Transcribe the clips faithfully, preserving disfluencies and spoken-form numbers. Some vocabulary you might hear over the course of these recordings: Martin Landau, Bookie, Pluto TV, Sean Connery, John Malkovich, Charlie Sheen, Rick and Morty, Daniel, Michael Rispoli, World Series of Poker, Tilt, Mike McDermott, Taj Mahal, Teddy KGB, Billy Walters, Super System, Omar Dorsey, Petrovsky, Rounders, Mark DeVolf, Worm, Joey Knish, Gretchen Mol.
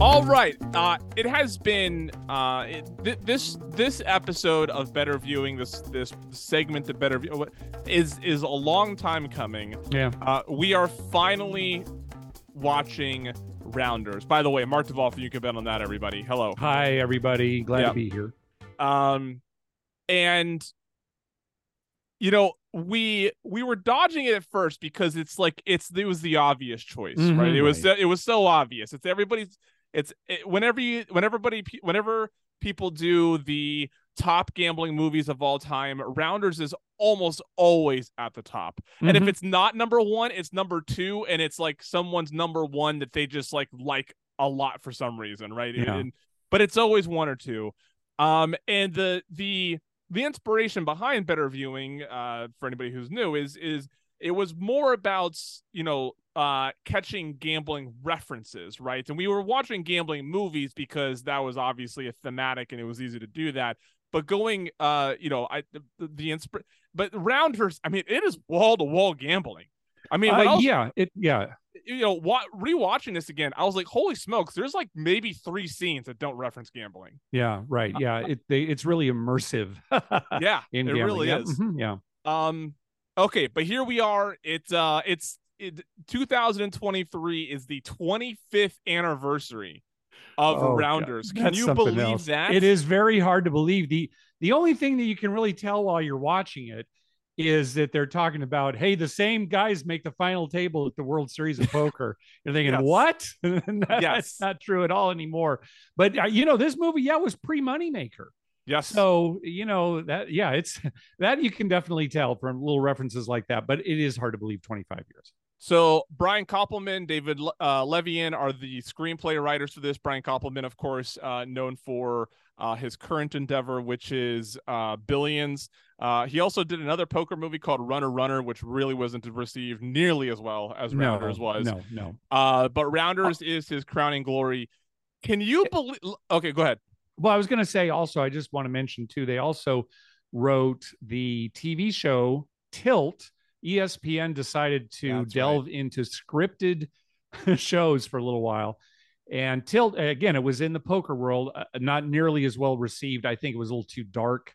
All right. Uh, it has been uh, it, th- this this episode of Better Viewing, this this segment of Better View, is is a long time coming. Yeah. Uh, we are finally watching Rounders. By the way, Mark DeVolf, you can bet on that, everybody. Hello. Hi, everybody. Glad yeah. to be here. Um, and you know, we we were dodging it at first because it's like it's it was the obvious choice, mm-hmm, right? It was right. it was so obvious. It's everybody's. It's it, whenever you, whenever everybody, whenever people do the top gambling movies of all time, Rounders is almost always at the top. Mm-hmm. And if it's not number one, it's number two, and it's like someone's number one that they just like like a lot for some reason, right? Yeah. And, but it's always one or two. Um, and the the the inspiration behind Better Viewing, uh, for anybody who's new, is is it was more about you know. Uh, catching gambling references, right? And we were watching gambling movies because that was obviously a thematic, and it was easy to do that. But going, uh, you know, I the, the insp- but Rounders, I mean, it is wall to wall gambling. I mean, uh, else, yeah, it, yeah. You know, wa- rewatching this again, I was like, holy smokes! There's like maybe three scenes that don't reference gambling. Yeah, right. Yeah, it they, it's really immersive. yeah, in it gambling. really yep. is. Mm-hmm, yeah. Um. Okay, but here we are. It's uh. It's. It, two thousand twenty-three is the twenty-fifth anniversary of oh, Rounders. God. Can That's you believe else. that? It is very hard to believe. The The only thing that you can really tell while you're watching it is that they're talking about, hey, the same guys make the final table at the World Series of Poker. You're thinking, yes. what? That's yes. not true at all anymore. But, uh, you know, this movie, yeah, was pre-Moneymaker. Yes. So, you know, that, yeah, it's that you can definitely tell from little references like that. But it is hard to believe twenty-five years. So Brian Koppelman, David uh, Levien are the screenplay writers for this. Brian Koppelman, of course, uh, known for uh, his current endeavor, which is uh, Billions. Uh, he also did another poker movie called Runner Runner, which really wasn't received nearly as well as Rounders no, was. No, no. Uh, but Rounders uh, is his crowning glory. Can you believe? Okay, go ahead. Well, I was going to say also, I just want to mention, too, they also wrote the T V show Tilt. E S P N decided to That's delve right. into scripted shows for a little while. And Tilt, again, it was in the poker world, uh, not nearly as well received. I think it was a little too dark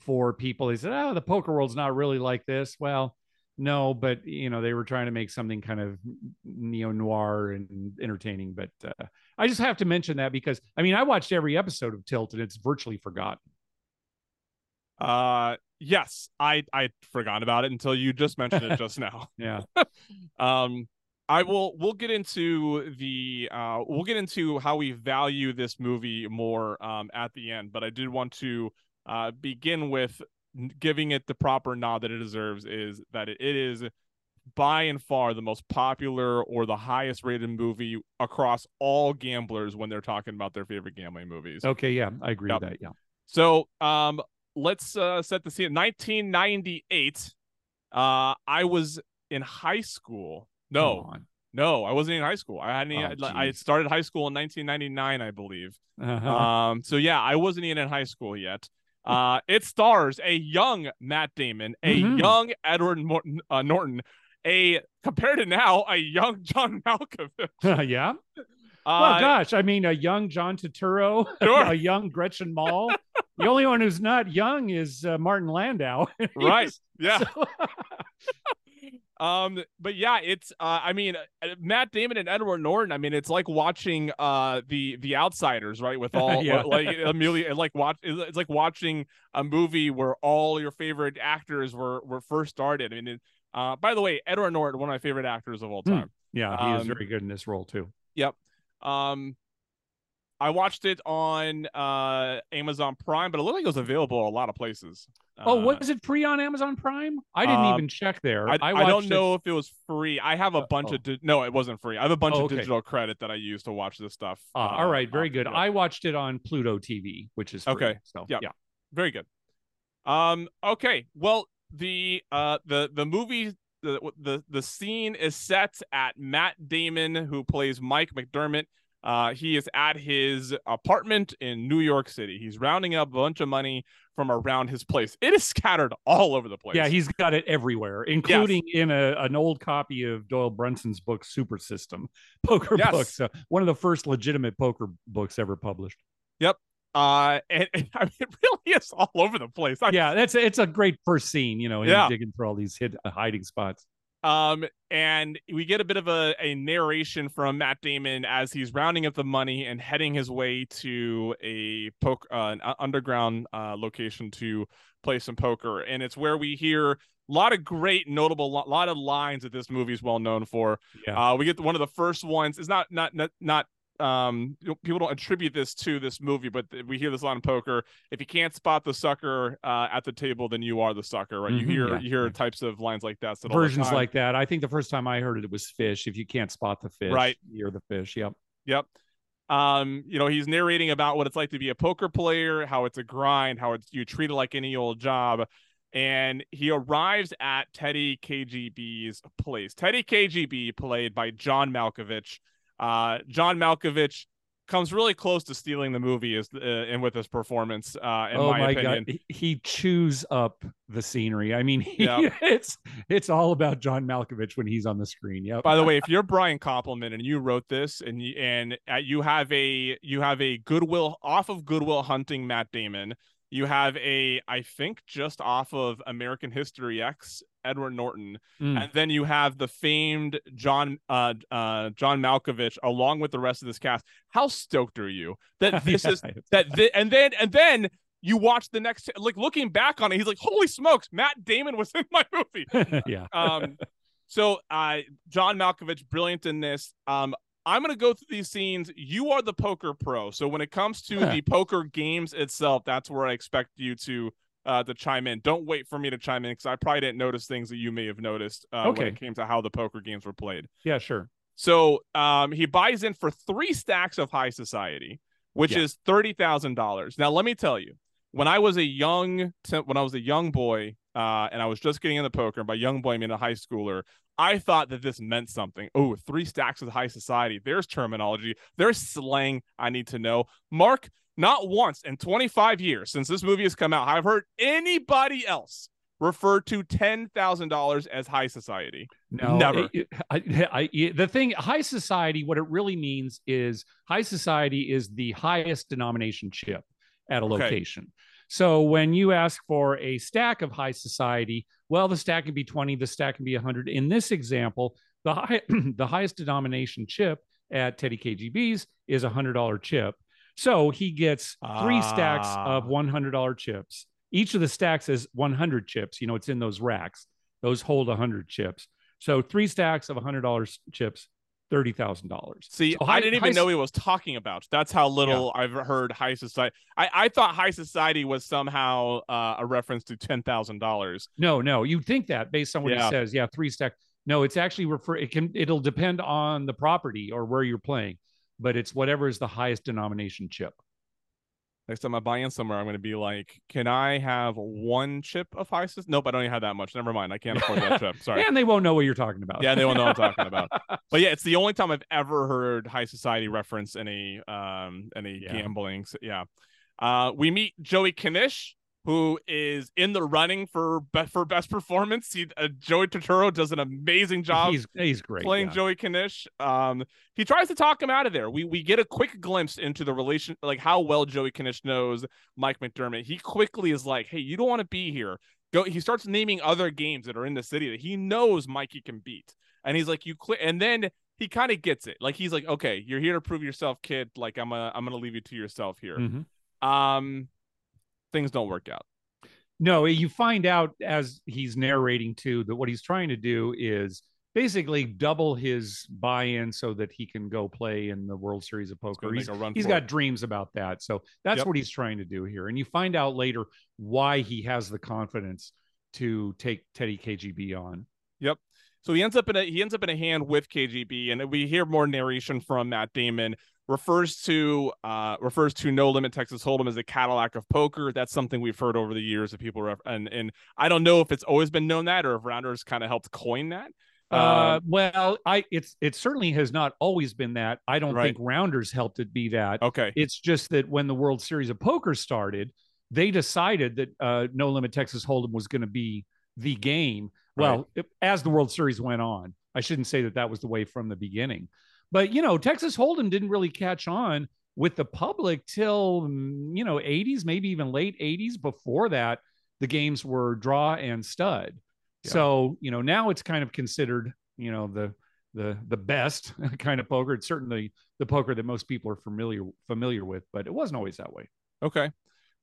for people. They said, oh, the poker world's not really like this. Well, no, but, you know, they were trying to make something kind of neo-noir and entertaining. But uh, I just have to mention that because, I mean, I watched every episode of Tilt and it's virtually forgotten. Uh yes, I I forgot about it until you just mentioned it just now. yeah. um I will we'll get into the uh we'll get into how we value this movie more um at the end, but I did want to uh begin with giving it the proper nod that it deserves, is that it, it is by and far the most popular or the highest rated movie across all gamblers when they're talking about their favorite gambling movies. Okay, yeah, I agree yep. with that, yeah. So, um Let's uh, set the scene. nineteen ninety-eight. Uh, I was in high school. No, no, I wasn't in high school. I hadn't. Oh, I, I started high school in nineteen ninety-nine, I believe. Uh-huh. Um, so yeah, I wasn't even in high school yet. Uh, it stars a young Matt Damon, a mm-hmm. young Edward Norton, uh, Norton, a compared to now a young John Malkovich. yeah. Uh, well, gosh, I mean, a young John Turturro, sure. a young Gretchen Mol. The only one who's not young is uh, Martin Landau. right. Yeah. So... um. But yeah, it's, uh, I mean, Matt Damon and Edward Norton. I mean, it's like watching uh the the Outsiders, right? With all, yeah. like, Amelia, like watch, it's like watching a movie where all your favorite actors were, were first started. I mean, it, uh, by the way, Edward Norton, one of my favorite actors of all time. Mm. Yeah, he um, is very good in this role, too. Yep. Um, I watched it on uh Amazon Prime, but it looked like it was available a lot of places. Oh, uh, was it free on Amazon Prime? I didn't um, even check there. I, I, I don't know it. if it was free. I have a bunch uh, oh. of di- no, it wasn't free. I have a bunch oh, okay. of digital credit that I use to watch this stuff. Uh, uh, all right, very good. Uh, yeah. I watched it on Pluto T V, which is free, okay. So yeah, yeah, very good. Um, okay, well the uh the the movie. The, the the scene is set at Matt Damon, who plays Mike McDermott, Uh, he is at his apartment in New York City. He's rounding up a bunch of money from around his place. It is scattered all over the place. Yeah, he's got it everywhere, including yes. in a, an old copy of Doyle Brunson's book, Super System. Poker yes. books. Uh, one of the first legitimate poker books ever published. Yep. Uh, and, and I mean, it really is all over the place. I, yeah, that's it's a great first scene, you know, yeah. digging for all these hid, uh, hiding spots. Um, and we get a bit of a, a narration from Matt Damon as he's rounding up the money and heading his way to a poke, uh, an underground uh, location to play some poker. And it's where we hear a lot of great, notable, lot, lot of lines that this movie is well known for. Yeah. Uh, we get one of the first ones. It's not, not, not, not. Um, people don't attribute this to this movie, but we hear this a lot in poker. If you can't spot the sucker uh, at the table, then you are the sucker, right? Mm-hmm, you hear yeah, you hear yeah. types of lines like that. Versions like that. I think the first time I heard it, it was fish. If you can't spot the fish, right. you're the fish. Yep. Yep. Um, you know, he's narrating about what it's like to be a poker player, how it's a grind, how it's, you treat it like any old job. And he arrives at Teddy K G B's place. Teddy K G B, played by John Malkovich. Uh, John Malkovich comes really close to stealing the movie as, uh, and with his performance, uh, in oh my, my opinion. God. He chews up the scenery. I mean, he, yep. it's it's all about John Malkovich when he's on the screen. Yep. By the way, if you're Brian Koppelman and you wrote this and you, and uh, you have a you have a Goodwill off of Goodwill Hunting Matt Damon, you have a I think just off of American History X Edward Norton, mm. and then you have the famed John uh, uh, John Malkovich along with the rest of this cast. How stoked are you that this yeah, is that? Th and then and then you watch the next, like looking back on it, he's like, "Holy smokes, Matt Damon was in my movie." yeah. Um. So, uh, John Malkovich, brilliant in this. Um. I'm going to go through these scenes. You are the poker pro, so when it comes to the poker games itself, that's where I expect you to. Uh, to chime in. Don't wait for me to chime in because I probably didn't notice things that you may have noticed uh, okay. when it came to how the poker games were played. Yeah, sure. So um, he buys in for three stacks of High Society, which yeah. is thirty thousand dollars. Now, let me tell you, when I was a young when I was a young boy uh, and I was just getting into poker, and by young boy, I mean a high schooler, I thought that this meant something. Oh, three stacks of High Society. There's terminology. There's slang I need to know. Mark, not once in twenty-five years since this movie has come out, I've heard anybody else refer to ten thousand dollars as high society. No, never. It, it, I, I, the thing, high society, what it really means is high society is the highest denomination chip at a okay. location. So when you ask for a stack of high society, well, the stack can be twenty, the stack can be one hundred. In this example, the, high, the highest denomination chip at Teddy K G B's is a one hundred dollar chip. So he gets three ah. stacks of one hundred dollar chips. Each of the stacks is one hundred chips. You know, it's in those racks. Those hold one hundred chips. So three stacks of one hundred dollar chips, thirty thousand dollars. See, so high, I didn't even high, know he was talking about. That's how little yeah. I've heard high society. I, I thought high society was somehow uh, a reference to ten thousand dollars. No, no. You'd think that based on what yeah. he says. Yeah, three stacks. No, it's actually refer. It can, it'll depend on the property or where you're playing. But it's whatever is the highest denomination chip. Next time I buy in somewhere, I'm going to be like, can I have one chip of high society? Nope, I don't even have that much. Never mind. I can't afford that chip. Sorry. And they won't know what you're talking about. Yeah, they won't know what I'm talking about. But yeah, it's the only time I've ever heard high society reference any, um, any yeah. gambling. So, yeah. Uh, we meet Joey Knish, who is in the running for be for best performance. He, uh, Joey Turturro does an amazing job. He's, he's great playing yeah. Joey Knish. Um, he tries to talk him out of there. We we get a quick glimpse into the relation, like how well Joey Knish knows Mike McDermott. He quickly is like, "Hey, you don't want to be here." Go. He starts naming other games that are in the city that he knows Mikey can beat, and he's like, "You quit." And then he kind of gets it. Like he's like, "Okay, you're here to prove yourself, kid. Like I'm a, I'm gonna leave you to yourself here." Mm-hmm. Um. Things don't work out. No, you find out as he's narrating too that what he's trying to do is basically double his buy-in so that he can go play in the World Series of Poker. He's, he's got it. dreams about that. So that's yep. what he's trying to do here. And you find out later why he has the confidence to take Teddy K G B on. Yep. So he ends up in a he ends up in a hand with K G B, and we hear more narration from Matt Damon. Refers to uh, refers to No Limit Texas Hold'em as the Cadillac of poker. That's something we've heard over the years that people ref and and I don't know if it's always been known that or if Rounders kind of helped coin that. Uh, uh, well, I it's it certainly has not always been that. I don't right. think Rounders helped it be that. Okay. It's just that when the World Series of Poker started, they decided that uh, No Limit Texas Hold'em was going to be the game. Well, right. it, as the World Series went on, I shouldn't say that that was the way from the beginning. But, you know, Texas Hold'em didn't really catch on with the public till, you know, eighties, maybe even late eighties. Before that, the games were draw and stud. Yeah. So, you know, now it's kind of considered, you know, the the the best kind of poker. It's certainly the poker that most people are familiar familiar with, but it wasn't always that way. Okay.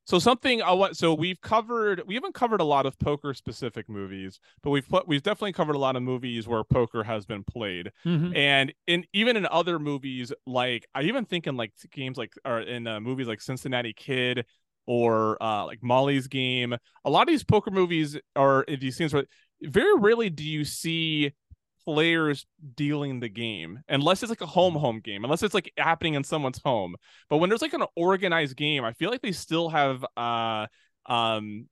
So something I want. So we've covered. We haven't covered a lot of poker-specific movies, but we've we've definitely covered a lot of movies where poker has been played, mm-hmm. and in even in other movies, like I even think in like games like or in uh, movies like Cincinnati Kid or uh, like Molly's Game. A lot of these poker movies are these scenes where very rarely do you see players dealing the game, unless it's like a home home game, unless it's like happening in someone's home. But when there's like an organized game, I feel like they still have uh um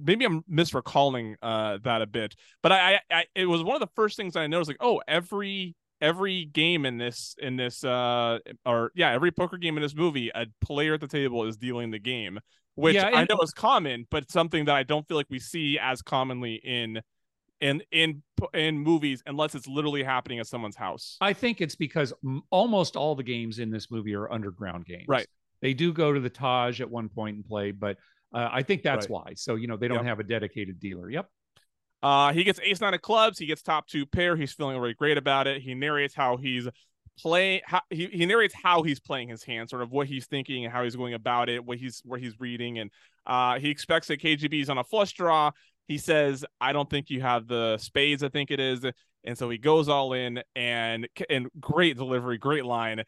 maybe I'm misrecalling uh that a bit, but I, I it was one of the first things I noticed, like, oh, every every game in this in this uh or yeah every poker game in this movie, a player at the table is dealing the game, which yeah, I know is common, but something that I don't feel like we see as commonly in in in in movies, unless it's literally happening at someone's house. I think it's because almost all the games in this movie are underground games. Right. They do go to the Taj at one point and play, but uh, I think that's right. why. So, you know, they don't yep. have a dedicated dealer. Yep. Uh, he gets ace nine of clubs. He gets top two pair. He's feeling really great about it. He narrates how he's playing. How, he, he narrates how he's playing his hand, sort of what he's thinking and how he's going about it, what he's where he's reading. And uh, he expects that K G B's on a flush draw. He says, I don't think you have the spades, I think it is. And so he goes all in, and and great delivery, great line.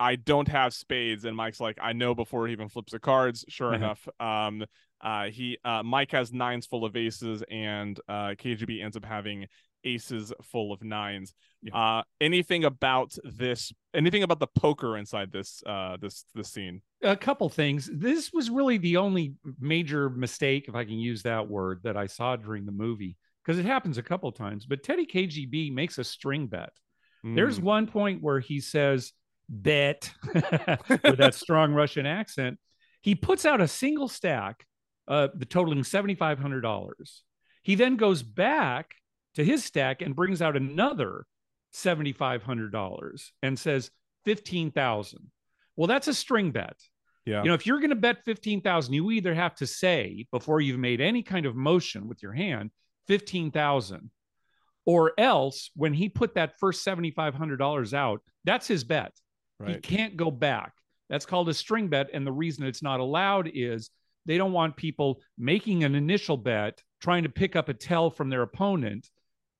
I don't have spades. And Mike's like, I know, before he even flips the cards. Sure mm-hmm. enough, um, uh, he uh, Mike has nines full of aces, and uh, K G B ends up having aces full of nines. Yeah. Uh, anything about this, anything about the poker inside this, uh, this, this scene? A couple things. This was really the only major mistake, if I can use that word, that I saw during the movie, because it happens a couple of times. But Teddy K G B makes a string bet. Mm. There's one point where he says bet with that strong Russian accent. He puts out a single stack, uh, the totaling seven thousand five hundred dollars. He then goes back to his stack and brings out another seven thousand five hundred dollars and says fifteen thousand dollars. Well, that's a string bet. Yeah. You know, if you're going to bet fifteen thousand dollars, you either have to say, before you've made any kind of motion with your hand, fifteen thousand dollars, or else when he put that first seven thousand five hundred dollars out, that's his bet. Right. He can't go back. That's called a string bet. And the reason it's not allowed is they don't want people making an initial bet, trying to pick up a tell from their opponent,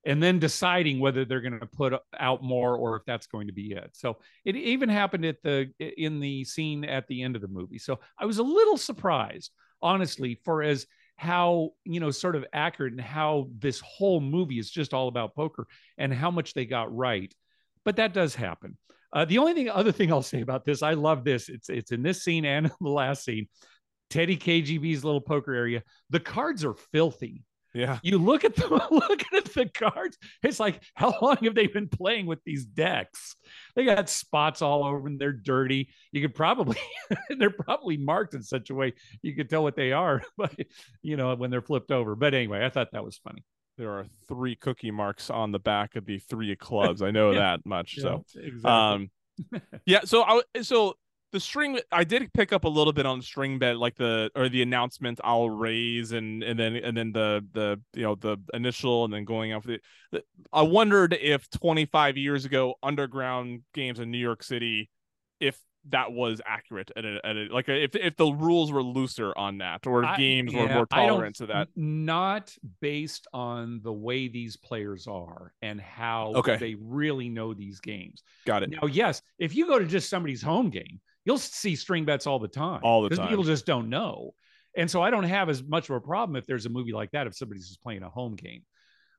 and then deciding whether they're going to put out more or if that's going to be it. So it even happened at the in the scene at the end of the movie. So I was a little surprised, honestly, for as how, you know, sort of accurate and how this whole movie is just all about poker and how much they got right. But that does happen. Uh, the only thing, other thing I'll say about this, I love this. It's it's in this scene and in the last scene. Teddy K G B's little poker area. The cards are filthy. Yeah, you look at the look at the cards. It's like, how long have they been playing with these decks? They got spots all over them. They're dirty. You could probably they're probably marked in such a way you could tell what they are, but you know, when they're flipped over. But anyway, I thought that was funny. There are three cookie marks on the back of the three of clubs. I know yeah. that much. Yeah, so exactly. um, yeah. So I so. The string, I did pick up a little bit on the string bet, like the or the announcement, I'll raise, and and then and then the the you know the initial, and then going out for the, the. I wondered if twenty-five years ago, underground games in New York City, if that was accurate at a, at a, like a, if if the rules were looser on that, or I, games yeah, were more tolerant to that. Not based on the way these players are and how okay. they really know these games. Got it. Now, yes, if you go to just somebody's home game, you'll see string bets all the time. All the time. Because people just don't know. And so I don't have as much of a problem if there's a movie like that, if somebody's just playing a home game.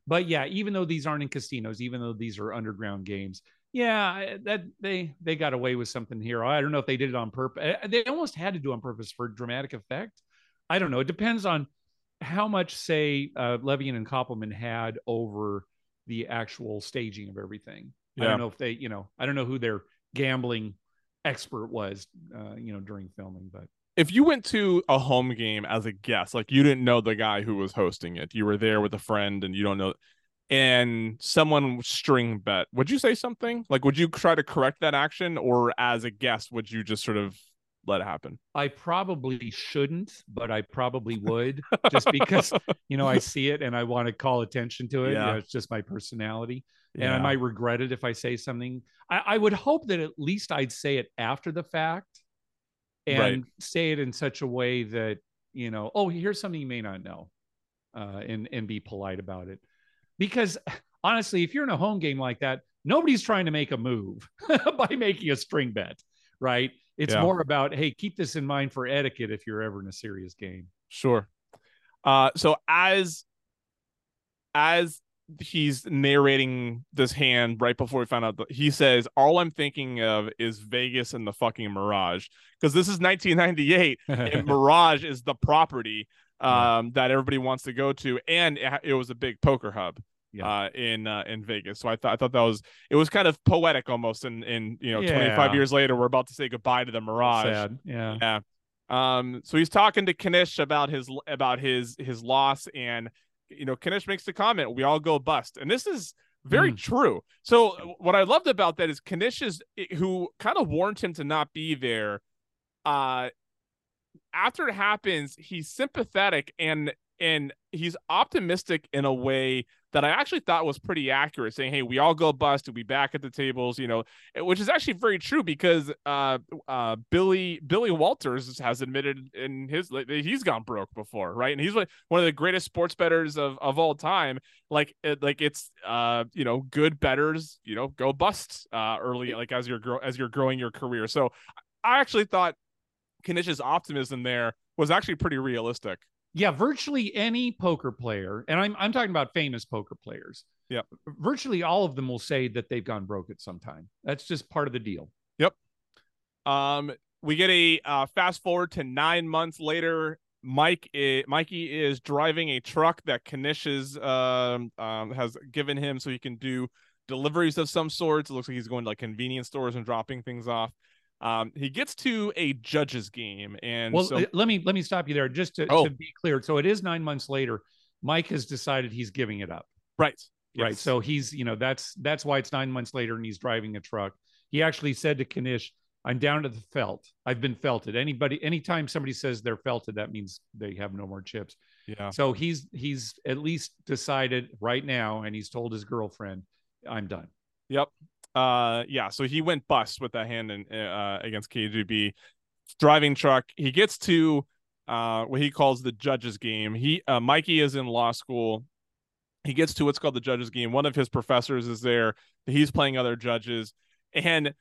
But yeah, even though these aren't in casinos, even though these are underground games, yeah, that they they got away with something here. I don't know if they did it on purpose. They almost had to do it on purpose for dramatic effect. I don't know. It depends on how much, say, uh, Levien and Koppelman had over the actual staging of everything. Yeah. I don't know if they, you know, I don't know who their gambling expert was, uh, you know, during filming, but. If you went to a home game as a guest, like you didn't know the guy who was hosting it, you were there with a friend and you don't know, and someone string bet, would you say something? Like, would you try to correct that action, or as a guest, would you just sort of let it happen? I probably shouldn't, but I probably would, just because, you know, I see it and I want to call attention to it. Yeah. You know, it's just my personality. Yeah. And I might regret it if I say something. I, I would hope that at least I'd say it after the fact. And right. say it in such a way that, you know, oh, here's something you may not know, uh, and, and be polite about it. Because honestly, if you're in a home game like that, nobody's trying to make a move by making a string bet, right? It's yeah. more about, hey, keep this in mind for etiquette if you're ever in a serious game. Sure. Uh, so as, as he's narrating this hand right before we found out, he says, all I'm thinking of is Vegas and the fucking Mirage, because this is nineteen ninety-eight and Mirage is the property um yeah. that everybody wants to go to, and it, it was a big poker hub yeah. uh in uh, in Vegas. So I thought I thought that was, it was kind of poetic almost, and in, in you know yeah. twenty-five years later we're about to say goodbye to the Mirage. Sad. yeah yeah um So he's talking to Knish about his about his his loss, and you know, Knish makes the comment, we all go bust. And this is very mm. true. So what I loved about that is Knish's, who kind of warned him to not be there, uh, after it happens, he's sympathetic and and he's optimistic in a way that I actually thought was pretty accurate, saying, hey, we all go bust, we'll be back at the tables, you know, which is actually very true, because uh, uh, Billy Billy Walters has admitted in his, he's gone broke before, right? And he's like one of the greatest sports bettors of, of all time. Like, it, like it's, uh, you know, good bettors, you know, go bust uh, early, like as you're, gro- as you're growing your career. So I actually thought Knish's optimism there was actually pretty realistic. Yeah, virtually any poker player, and I'm I'm talking about famous poker players. Yeah, virtually all of them will say that they've gone broke at some time. That's just part of the deal. Yep. Um, we get a uh, fast forward to nine months later. Mike, is, Mikey is driving a truck that Knish's um, um has given him so he can do deliveries of some sorts. It looks like he's going to like convenience stores and dropping things off. Um, he gets to a judge's game, and well, so... let me let me stop you there just to, oh. to be clear. So it is nine months later. Mike has decided he's giving it up. Right, yes. right. So he's, you know, that's that's why it's nine months later, and he's driving a truck. He actually said to Knish, "I'm down to the felt. I've been felted." Anybody, anytime somebody says they're felted, that means they have no more chips. Yeah. So he's he's at least decided right now, and he's told his girlfriend, "I'm done." Yep. Uh, yeah, so he went bust with that hand in, uh, against K G B. Driving truck. He gets to uh, what he calls the judge's game. He uh, Mikey is in law school. He gets to what's called the judge's game. One of his professors is there. He's playing other judges. And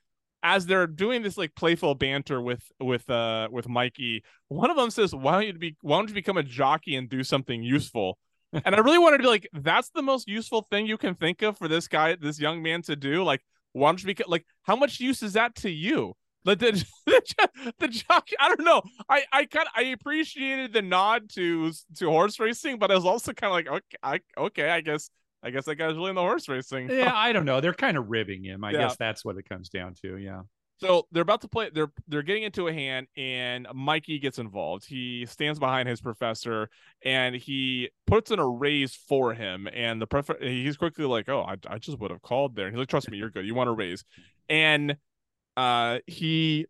as they're doing this like playful banter with with uh, with Mikey, one of them says, why don't you be, why don't you become a jockey and do something useful? And I really wanted to be like, that's the most useful thing you can think of for this guy, this young man to do. Like, why don't you be like, how much use is that to you? Like the the, the jockey, I don't know. I I kind I appreciated the nod to to horse racing, but I was also kind of like, okay, I, okay, I guess I guess that guy's really into horse racing. Yeah, I don't know. They're kind of ribbing him. I yeah. guess that's what it comes down to. Yeah. So they're about to play. They're they're getting into a hand, and Mikey gets involved. He stands behind his professor, and he puts in a raise for him. And the prefer he's quickly like, "Oh, I I just would have called there." And he's like, "Trust me, you're good. You want to raise." And uh, he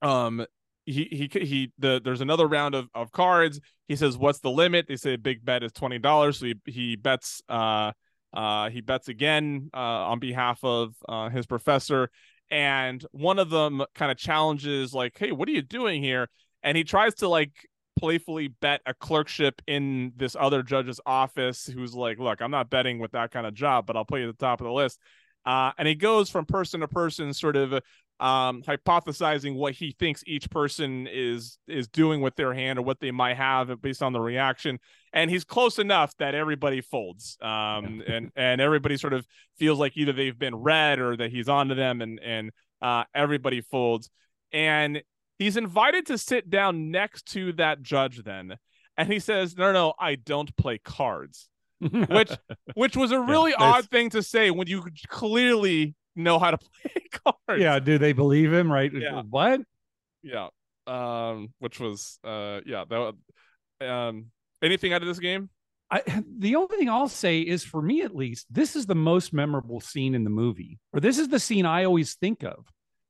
um he he he the there's another round of of cards. He says, "What's the limit?" They say big bet is twenty dollars. So he he bets uh uh he bets again uh, on behalf of uh, his professor. And one of them kind of challenges like, hey, what are you doing here? And he tries to like playfully bet a clerkship in this other judge's office, who's like, look, I'm not betting with that kind of job, but I'll put you at the top of the list. Uh, and he goes from person to person, sort of um, hypothesizing what he thinks each person is is doing with their hand or what they might have based on the reaction. And he's close enough that everybody folds, um, yeah. and and everybody sort of feels like either they've been read or that he's onto them, and and uh, everybody folds. And he's invited to sit down next to that judge then, and he says, no, no, I don't play cards. which which was a really yeah, odd thing to say when you clearly know how to play cards. Yeah, do they believe him, right? Yeah. What? Yeah. Um, which was uh, yeah. That, um, anything out of this game? I, the only thing I'll say is, for me at least, this is the most memorable scene in the movie, or this is the scene I always think of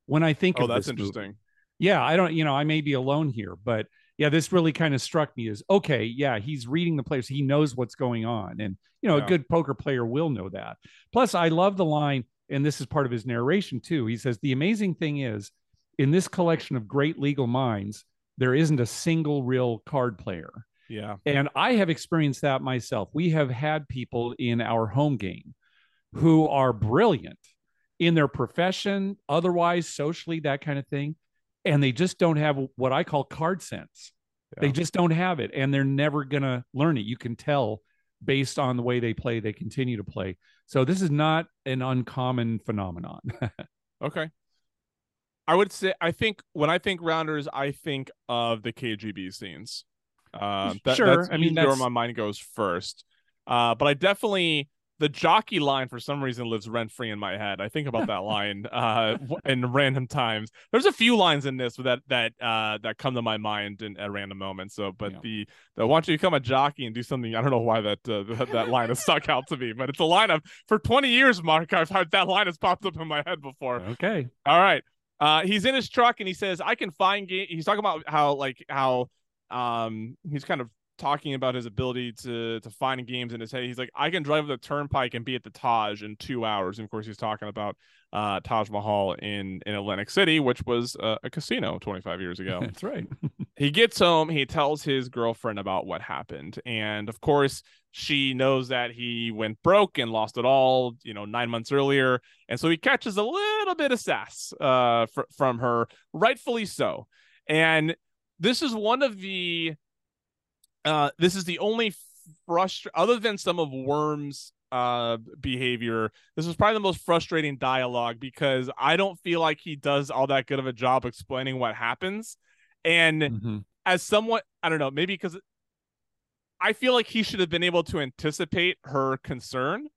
when I think oh, of this. Oh, that's interesting. Movie. Yeah, I don't, you know, I may be alone here, but yeah, this really kind of struck me as, okay, yeah, he's reading the players. He knows what's going on. And, you know, yeah. a good poker player will know that. Plus, I love the line, and this is part of his narration too. He says, the amazing thing is, in this collection of great legal minds, there isn't a single real card player. Yeah. And I have experienced that myself. We have had people in our home game who are brilliant in their profession, otherwise, socially, that kind of thing. And they just don't have what I call card sense. Yeah. They just don't have it. And they're never going to learn it. You can tell based on the way they play, they continue to play. So this is not an uncommon phenomenon. Okay. I would say, I think when I think Rounders, I think of the K G B scenes. Uh, that, sure. That's, I mean, that's where my mind goes first. Uh, but I definitely, the jockey line for some reason lives rent free in my head. I think about that line uh, in random times. There's a few lines in this that that uh, that come to my mind in at random moments. So, but yeah. the the why don't you become a jockey and do something? I don't know why that uh, that, that line has stuck out to me, but it's a line of for twenty years, Mark. I've had that line has popped up in my head before. Okay, all right. Uh, he's in his truck and he says, "I can find game." He's talking about how like how. Um, he's kind of talking about his ability to to find games in his head. He's like, I can drive the turnpike and be at the Taj in two hours. And of course, he's talking about uh, Taj Mahal in in Atlantic City, which was uh, a casino twenty-five years ago. That's right. He gets home. He tells his girlfriend about what happened, and of course, she knows that he went broke and lost it all, you know, nine months earlier. And so he catches a little bit of sass uh, fr- from her, rightfully so, and. This is one of the, uh, this is the only frustr- other than some of Worm's uh, behavior, this is probably the most frustrating dialogue because I don't feel like he does all that good of a job explaining what happens. And mm-hmm. as someone, I don't know, maybe because I feel like he should have been able to anticipate her concern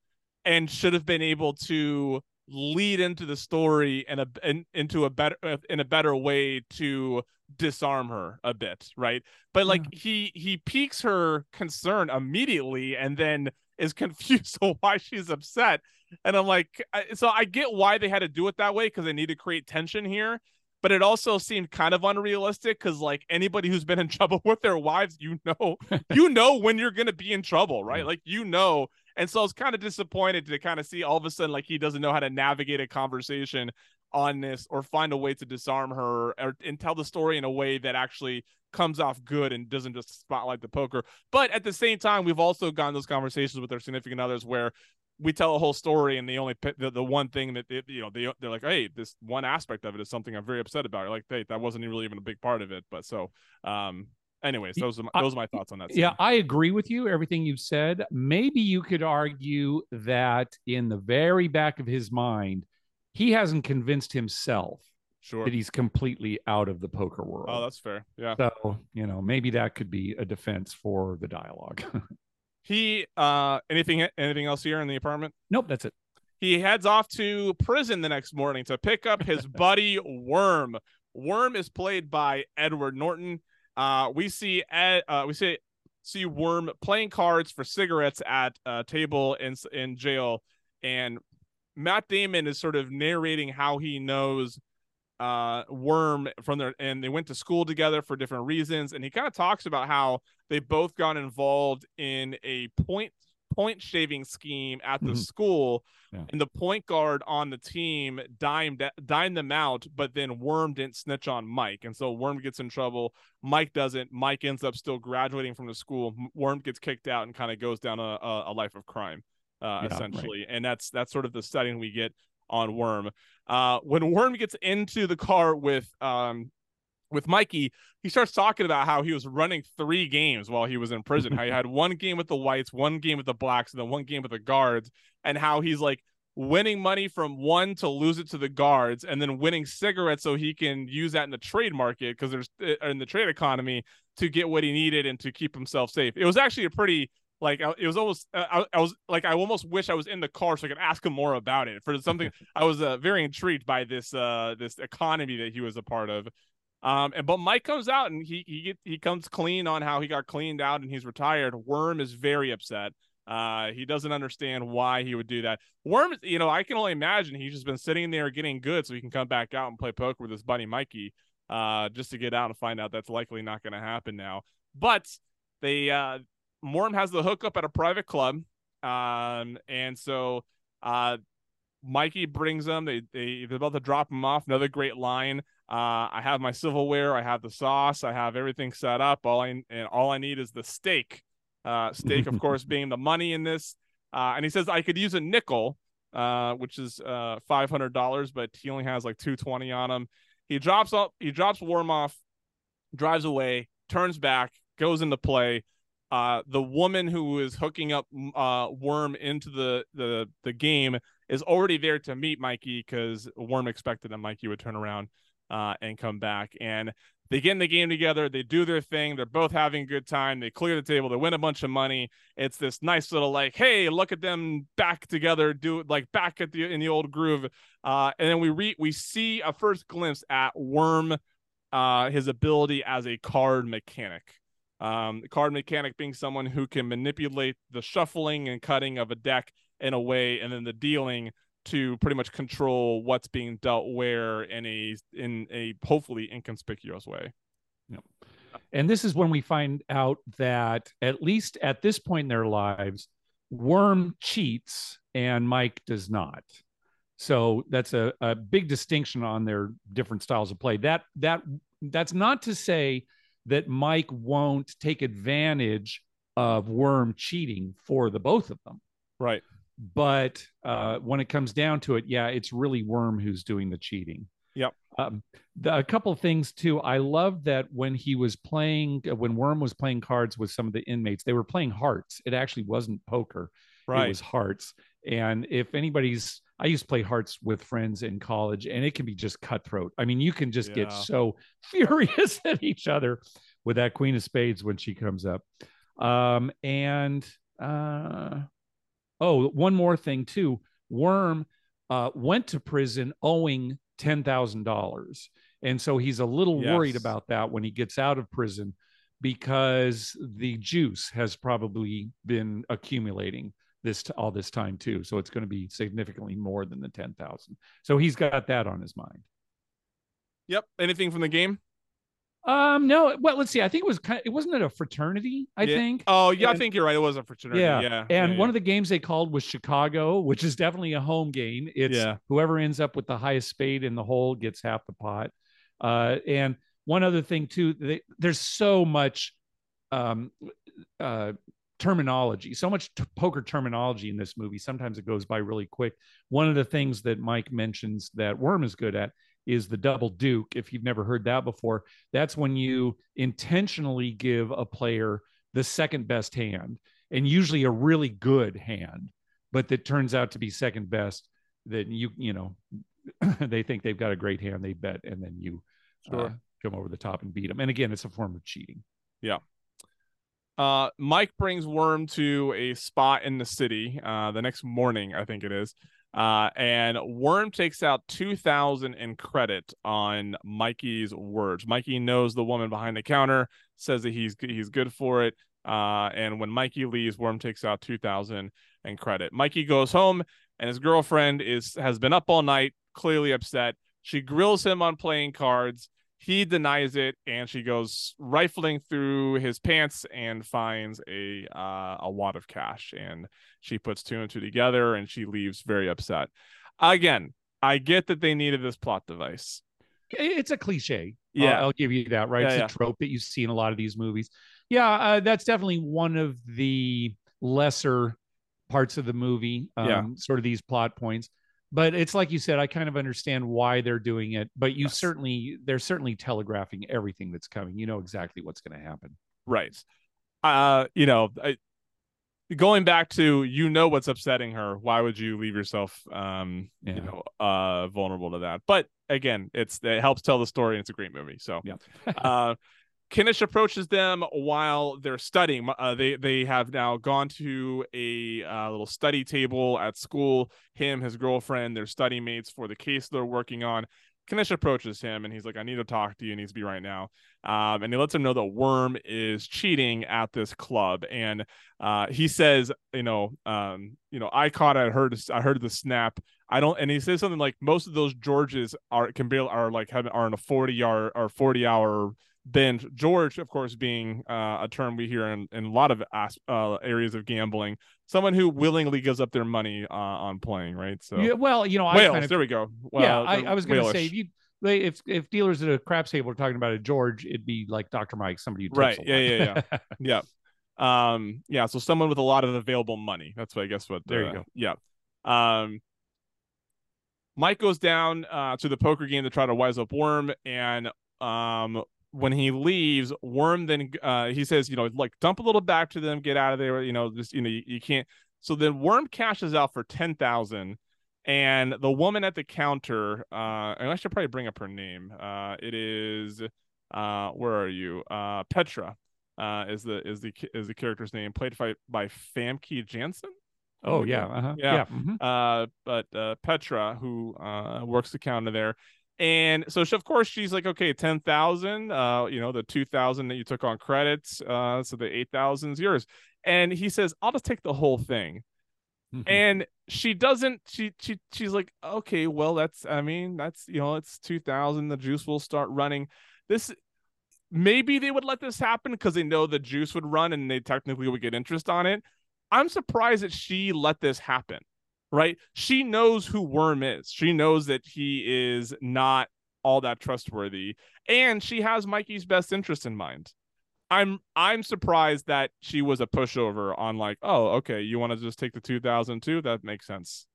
and should have been able to lead into the story and a and into a better in a better way to disarm her a bit, right? But like yeah. he he piques her concern immediately and then is confused on why she's upset. And I'm like, I, so I get why they had to do it that way because they need to create tension here, but it also seemed kind of unrealistic because like anybody who's been in trouble with their wives, you know, you know when you're gonna be in trouble, right? Yeah. Like you know. And so I was kind of disappointed to kind of see all of a sudden, like he doesn't know how to navigate a conversation on this or find a way to disarm her or, and tell the story in a way that actually comes off good and doesn't just spotlight the poker. But at the same time, we've also gotten those conversations with our significant others where we tell a whole story and the only the, the one thing that, it, you know, they, they're like, hey, this one aspect of it is something I'm very upset about. You're like, hey, that wasn't really even a big part of it. But so, um. Anyways, those are my, those are my thoughts on that. Yeah, scene. I agree with you, everything you've said. Maybe you could argue that in the very back of his mind, he hasn't convinced himself sure. that he's completely out of the poker world. Oh, that's fair. Yeah. So, you know, maybe that could be a defense for the dialogue. he, uh, anything, anything else here in the apartment? Nope, that's it. He heads off to prison the next morning to pick up his buddy Worm. Worm is played by Edward Norton. Uh, we see Ed, uh, we see see Worm playing cards for cigarettes at a table in in jail, and Matt Damon is sort of narrating how he knows uh, Worm from their and they went to school together for different reasons, and he kind of talks about how they both got involved in a point point shaving scheme at the mm-hmm. school, yeah. and the point guard on the team dimed dimed them out, but then Worm didn't snitch on Mike, and so Worm gets in trouble. Mike doesn't. Mike ends up still graduating from the school. Worm gets kicked out and kind of goes down a, a life of crime, uh, yeah, essentially. Right. And that's that's sort of the setting we get on Worm. Uh, when Worm gets into the car with um. with Mikey, he starts talking about how he was running three games while he was in prison. How he had one game with the whites, one game with the blacks, and then one game with the guards, and how he's like winning money from one to lose it to the guards, and then winning cigarettes so he can use that in the trade market because there's in the trade economy to get what he needed and to keep himself safe. It was actually a pretty Like I, it was almost, I, I was like, I almost wish I was in the car so I could ask him more about it for something. I was uh, very intrigued by this, uh, this economy that he was a part of. Um, and, but Mike comes out and he, he, he comes clean on how he got cleaned out and he's retired. Worm is very upset. Uh, he doesn't understand why he would do that. Worm, you know, I can only imagine he's just been sitting there getting good so he can come back out and play poker with his buddy Mikey, uh, just to get out and find out that's likely not going to happen now. But they, uh, Worm has the hookup at a private club. Um, and so, uh, Mikey brings them. They, they, they're about to drop him off. Another great line. Uh, I have my silverware. I have the sauce. I have everything set up. All I, and all I need is the steak. Uh, steak, of course, being the money in this. Uh, and he says, I could use a nickel, uh, which is uh, five hundred dollars, but he only has like two twenty on him. He drops up, he drops Worm off, drives away, turns back, goes into play. Uh, the woman who is hooking up uh, Worm into the, the, the game is already there to meet Mikey because Worm expected that Mikey would turn around uh, and come back. And they get in the game together. They do their thing. They're both having a good time. They clear the table. They win a bunch of money. It's this nice little like, hey, look at them back together, do like back at the in the old groove. Uh, and then we re we see a first glimpse at Worm, uh, his ability as a card mechanic. Um, the card mechanic being someone who can manipulate the shuffling and cutting of a deck in a way, and then the dealing to pretty much control what's being dealt where in a in a hopefully inconspicuous way. Yeah. And this is when we find out that at least at this point in their lives, Worm cheats and Mike does not. So that's a, a big distinction on their different styles of play. That that that's not to say that Mike won't take advantage of Worm cheating for the both of them. Right. But uh, when it comes down to it, yeah, it's really Worm who's doing the cheating. Yep. Um, the, a couple of things, too. I love that when he was playing, when Worm was playing cards with some of the inmates, they were playing hearts. It actually wasn't poker. Right. It was hearts. And if anybody's, I used to play hearts with friends in college, and it can be just cutthroat. I mean, you can just yeah. get so furious at each other with that Queen of Spades when she comes up. Um, and, uh, oh, one more thing, too. Worm uh, went to prison owing ten thousand dollars. And so he's a little yes. worried about that when he gets out of prison because the juice has probably been accumulating this all this time too, so it's going to be significantly more than the ten thousand. So he's got that on his mind. Yep. Anything from the game? Um, no. Well, let's see. I think it was kind of, it wasn't it a fraternity? I yeah. think. Oh yeah, and, I think you're right. It was a fraternity. Yeah. yeah. And yeah, one yeah. of the games they called was Chicago, which is definitely a home game. It's yeah. whoever ends up with the highest spade in the hole gets half the pot. Uh, and one other thing too, they, there's so much, um, uh. terminology, so much poker terminology in this movie. Sometimes it goes by really quick. One of the things that Mike mentions that Worm is good at is the double duke. If you've never heard that before, that's when you intentionally give a player the second best hand, and usually a really good hand, but that turns out to be second best. That you, you know, they think they've got a great hand, they bet, and then you sure. uh, come over the top and beat them. And again, it's a form of cheating. Yeah. Uh, Mike brings Worm to a spot in the city, uh, the next morning, I think it is. Uh, and Worm takes out two thousand in credit on Mikey's words. Mikey knows the woman behind the counter, says that he's, he's good for it. Uh, and when Mikey leaves, Worm takes out two thousand in credit. Mikey goes home and his girlfriend is, has been up all night, clearly upset. She grills him on playing cards. He denies it, and she goes rifling through his pants and finds a uh, a wad of cash. And she puts two and two together, and she leaves very upset. Again, I get that they needed this plot device. It's a cliche. Yeah, I'll, I'll give you that. Right, yeah, it's yeah. a trope that you see in a lot of these movies. Yeah, uh, that's definitely one of the lesser parts of the movie. Um, yeah. sort of these plot points. But it's like you said, I kind of understand why they're doing it, but you yes. certainly, they're certainly telegraphing everything that's coming. You know exactly what's going to happen. Right. Uh, you know, I, going back to, you know, what's upsetting her. Why would you leave yourself, um, yeah. you know, uh, vulnerable to that? But again, it's, it helps tell the story, and it's a great movie. So, yeah. uh, Knish approaches them while they're studying. Uh, they they have now gone to a uh, little study table at school. Him, his girlfriend, their study mates for the case they're working on. Knish approaches him and he's like, I need to talk to you. It needs to be right now. Um, and he lets him know that Worm is cheating at this club. And uh, he says, you know, um, you know, I caught, I heard, I heard the snap. I don't. And he says something like, most of those Georges are can be are like have, are in a forty yard or forty hour binge. George, of course, being uh, a term we hear in, in a lot of uh, areas of gambling, someone who willingly gives up their money uh, on playing, right? So yeah, well, you know, I whales, kind of, there we go. Well, yeah, I, I was going to say, if you, they, if if dealers at a craps table are talking about a George, it'd be like Doctor Mike, somebody who right? Yeah, yeah, yeah, yeah, yeah. Um, yeah. So someone with a lot of available money. That's what I guess. What there uh, you go. Yeah. Um, Mike goes down uh, to the poker game to try to wise up Worm, and um. when he leaves, Worm then uh he says, you know, like, dump a little back to them, get out of there, you know, just, you know, you, you can't. So then Worm cashes out for ten thousand, and the woman at the counter, uh and I should probably bring up her name. Uh it is uh where are you? Uh Petra uh is the is the is the character's name, played by by Famke Janssen. Oh yeah, uh-huh. Yeah. Yeah. Mm-hmm. Uh but uh Petra, who uh works the counter there. And so, she, of course, she's like, okay, ten thousand, uh, you know, the two thousand that you took on credits. Uh, so the eight thousand is yours. And he says, I'll just take the whole thing. Mm-hmm. And she doesn't, she, she, she's like, okay, well, that's, I mean, that's, you know, it's two thousand. The juice will start running. This, maybe they would let this happen because they know the juice would run and they technically would get interest on it. I'm surprised that she let this happen. Right. She knows who Worm is. She knows that he is not all that trustworthy, and she has Mikey's best interest in mind. I'm I'm surprised that she was a pushover on, like, oh, OK, you want to just take the two thousand two? That makes sense.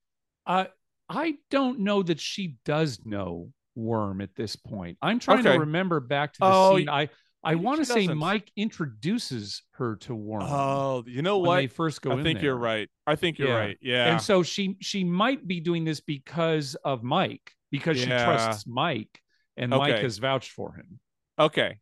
Uh, I don't know that she does know Worm at this point. I'm trying okay. to remember back to the oh, scene. I I want to say doesn't. Mike introduces her to Worm. Oh, you know what? When they first go I in think there. You're right. I think you're yeah. right. Yeah. And so she she might be doing this because of Mike, because yeah. she trusts Mike, and okay. Mike has vouched for him. Okay.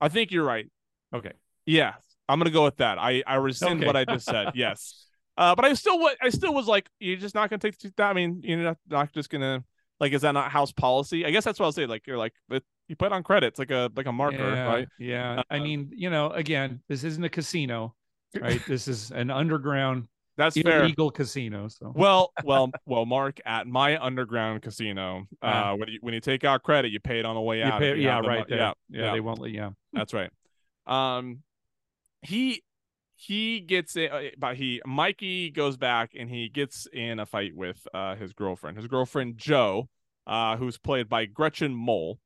I think you're right. Okay. Yeah. I'm going to go with that. I, I rescind okay. what I just said. Yes. Uh, but I still, I still was like, you're just not going to take that. I mean, you're not, not just going to, like, is that not house policy? I guess that's what I'll say. Like, you're like, it, you put on credits like a like a marker, yeah, right? Yeah. Uh, I mean, you know, again, this isn't a casino, right? This is an underground, that's illegal fair. Casino. So well, well, well, Mark, at my underground casino, yeah. uh, when you when you take out credit, you pay it on the way you out. Pay, you yeah, right. The, yeah, yeah, yeah, they won't let. Yeah, that's right. Um, he he gets it, but he Mikey goes back and he gets in a fight with uh his girlfriend, his girlfriend Joe, uh, who's played by Gretchen Mol.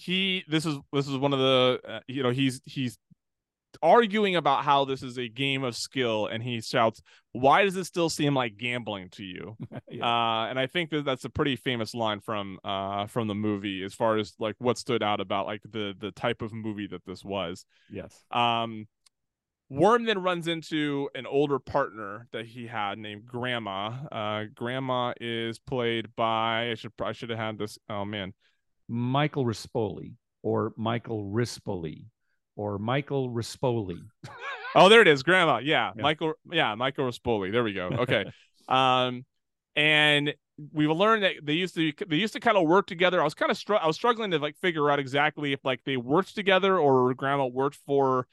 He this is this is one of the uh, you know he's he's arguing about how this is a game of skill, and he shouts, why does this still seem like gambling to you? Yeah. uh and I think that that's a pretty famous line from uh from the movie, as far as like what stood out about like the the type of movie that this was. Yes. um Worm then runs into an older partner that he had named Grandma. uh Grandma is played by, I should I should have had this, oh man, Michael Rispoli or Michael Rispoli or Michael Rispoli. Oh, there it is. Grandma. Yeah, yeah. Michael. Yeah. Michael Rispoli. There we go. Okay. um, and we've learned that they used to, they used to kind of work together. I was kind of, str I was struggling to like figure out exactly if like they worked together or Grandma worked for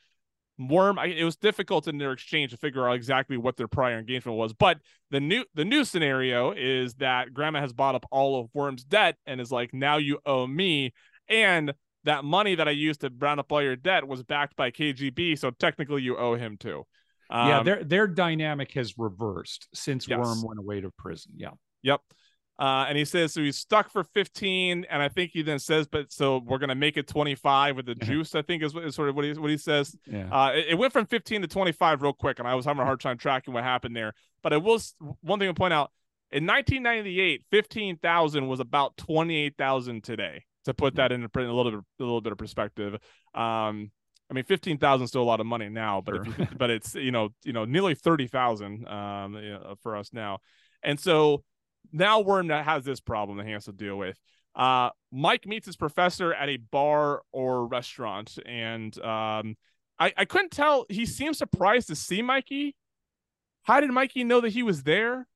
Worm. I, it was difficult in their exchange to figure out exactly what their prior engagement was, but the new the new scenario is that Grandma has bought up all of Worm's debt and is like, now you owe me, and that money that I used to round up all your debt was backed by K G B, so technically you owe him too. Um, yeah, their their dynamic has reversed since yes. Worm went away to prison. Yeah. Yep. Uh, and he says, so he's stuck for fifteen, and I think he then says, but so we're going to make it twenty-five with the juice, I think is, is sort of what he, what he says. Yeah. Uh, it, it went from fifteen to twenty-five real quick, and I was having a hard time tracking what happened there. But I will, one thing to point out, in nineteen ninety-eight, fifteen thousand was about twenty-eight thousand today, to put that in a, in a little bit a little bit of perspective. Um, I mean, fifteen thousand is still a lot of money now, but, sure. if, but it's, you know, you know, nearly thirty thousand um, you know, for us now. And so, now Worm has this problem that he has to deal with. Uh, Mike meets his professor at a bar or restaurant, and um, I, I couldn't tell. He seemed surprised to see Mikey. How did Mikey know that he was there?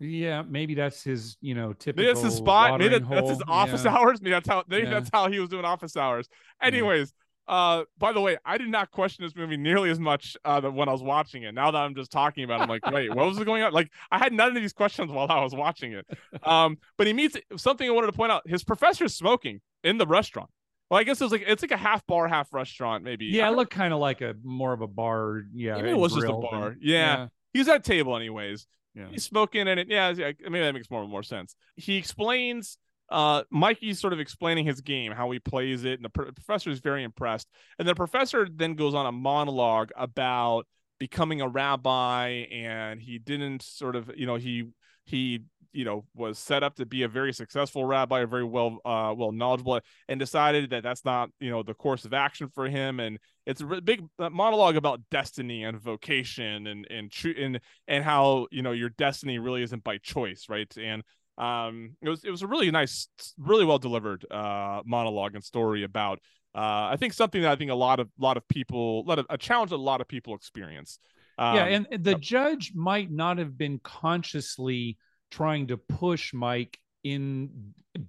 Yeah, maybe that's his, you know, typical. Maybe that's his spot. Maybe that, that's his office yeah. hours. Maybe that's how. Maybe yeah. that's how he was doing office hours. Anyways, yeah. uh, by the way, I did not question this movie nearly as much uh, that when I was watching it. Now that I'm just talking about it, I'm like, wait, what was going on? Like, I had none of these questions while I was watching it. Um, but he meets something I wanted to point out. His professor is smoking in the restaurant. Well, I guess it was like it's like a half bar, half restaurant, maybe. Yeah, it looked kind of like a more of a bar. Yeah, maybe it was just a bar. Yeah. yeah, he was at a table, anyways. Yeah. He's smoking and it, yeah, yeah, maybe that makes more and more sense. He explains, uh, Mikey's sort of explaining his game, how he plays it, and the pr- professor is very impressed. And the professor then goes on a monologue about becoming a rabbi, and he didn't sort of, you know, he he you know was set up to be a very successful rabbi, a very well uh well knowledgeable, and decided that that's not you know the course of action for him. And it's a big monologue about destiny and vocation and and true and and how you know your destiny really isn't by choice, right? And um it was it was a really nice, really well delivered uh monologue and story about uh I think something that I think a lot of lot of people a lot of a challenge that a lot of people experience. Um, yeah, and the judge might not have been consciously trying to push Mike in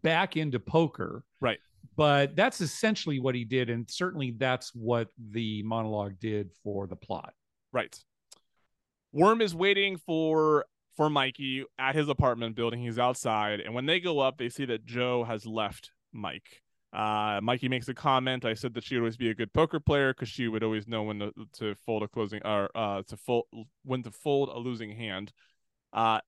back into poker, right? But that's essentially what he did, and certainly that's what the monologue did for the plot, right? Worm is waiting for for Mikey at his apartment building. He's outside, and when they go up, they see that Joe has left Mike. Uh, Mikey makes a comment. I said that she would always be a good poker player because she would always know when to, to fold a closing or uh, to fold when to fold a losing hand. Uh,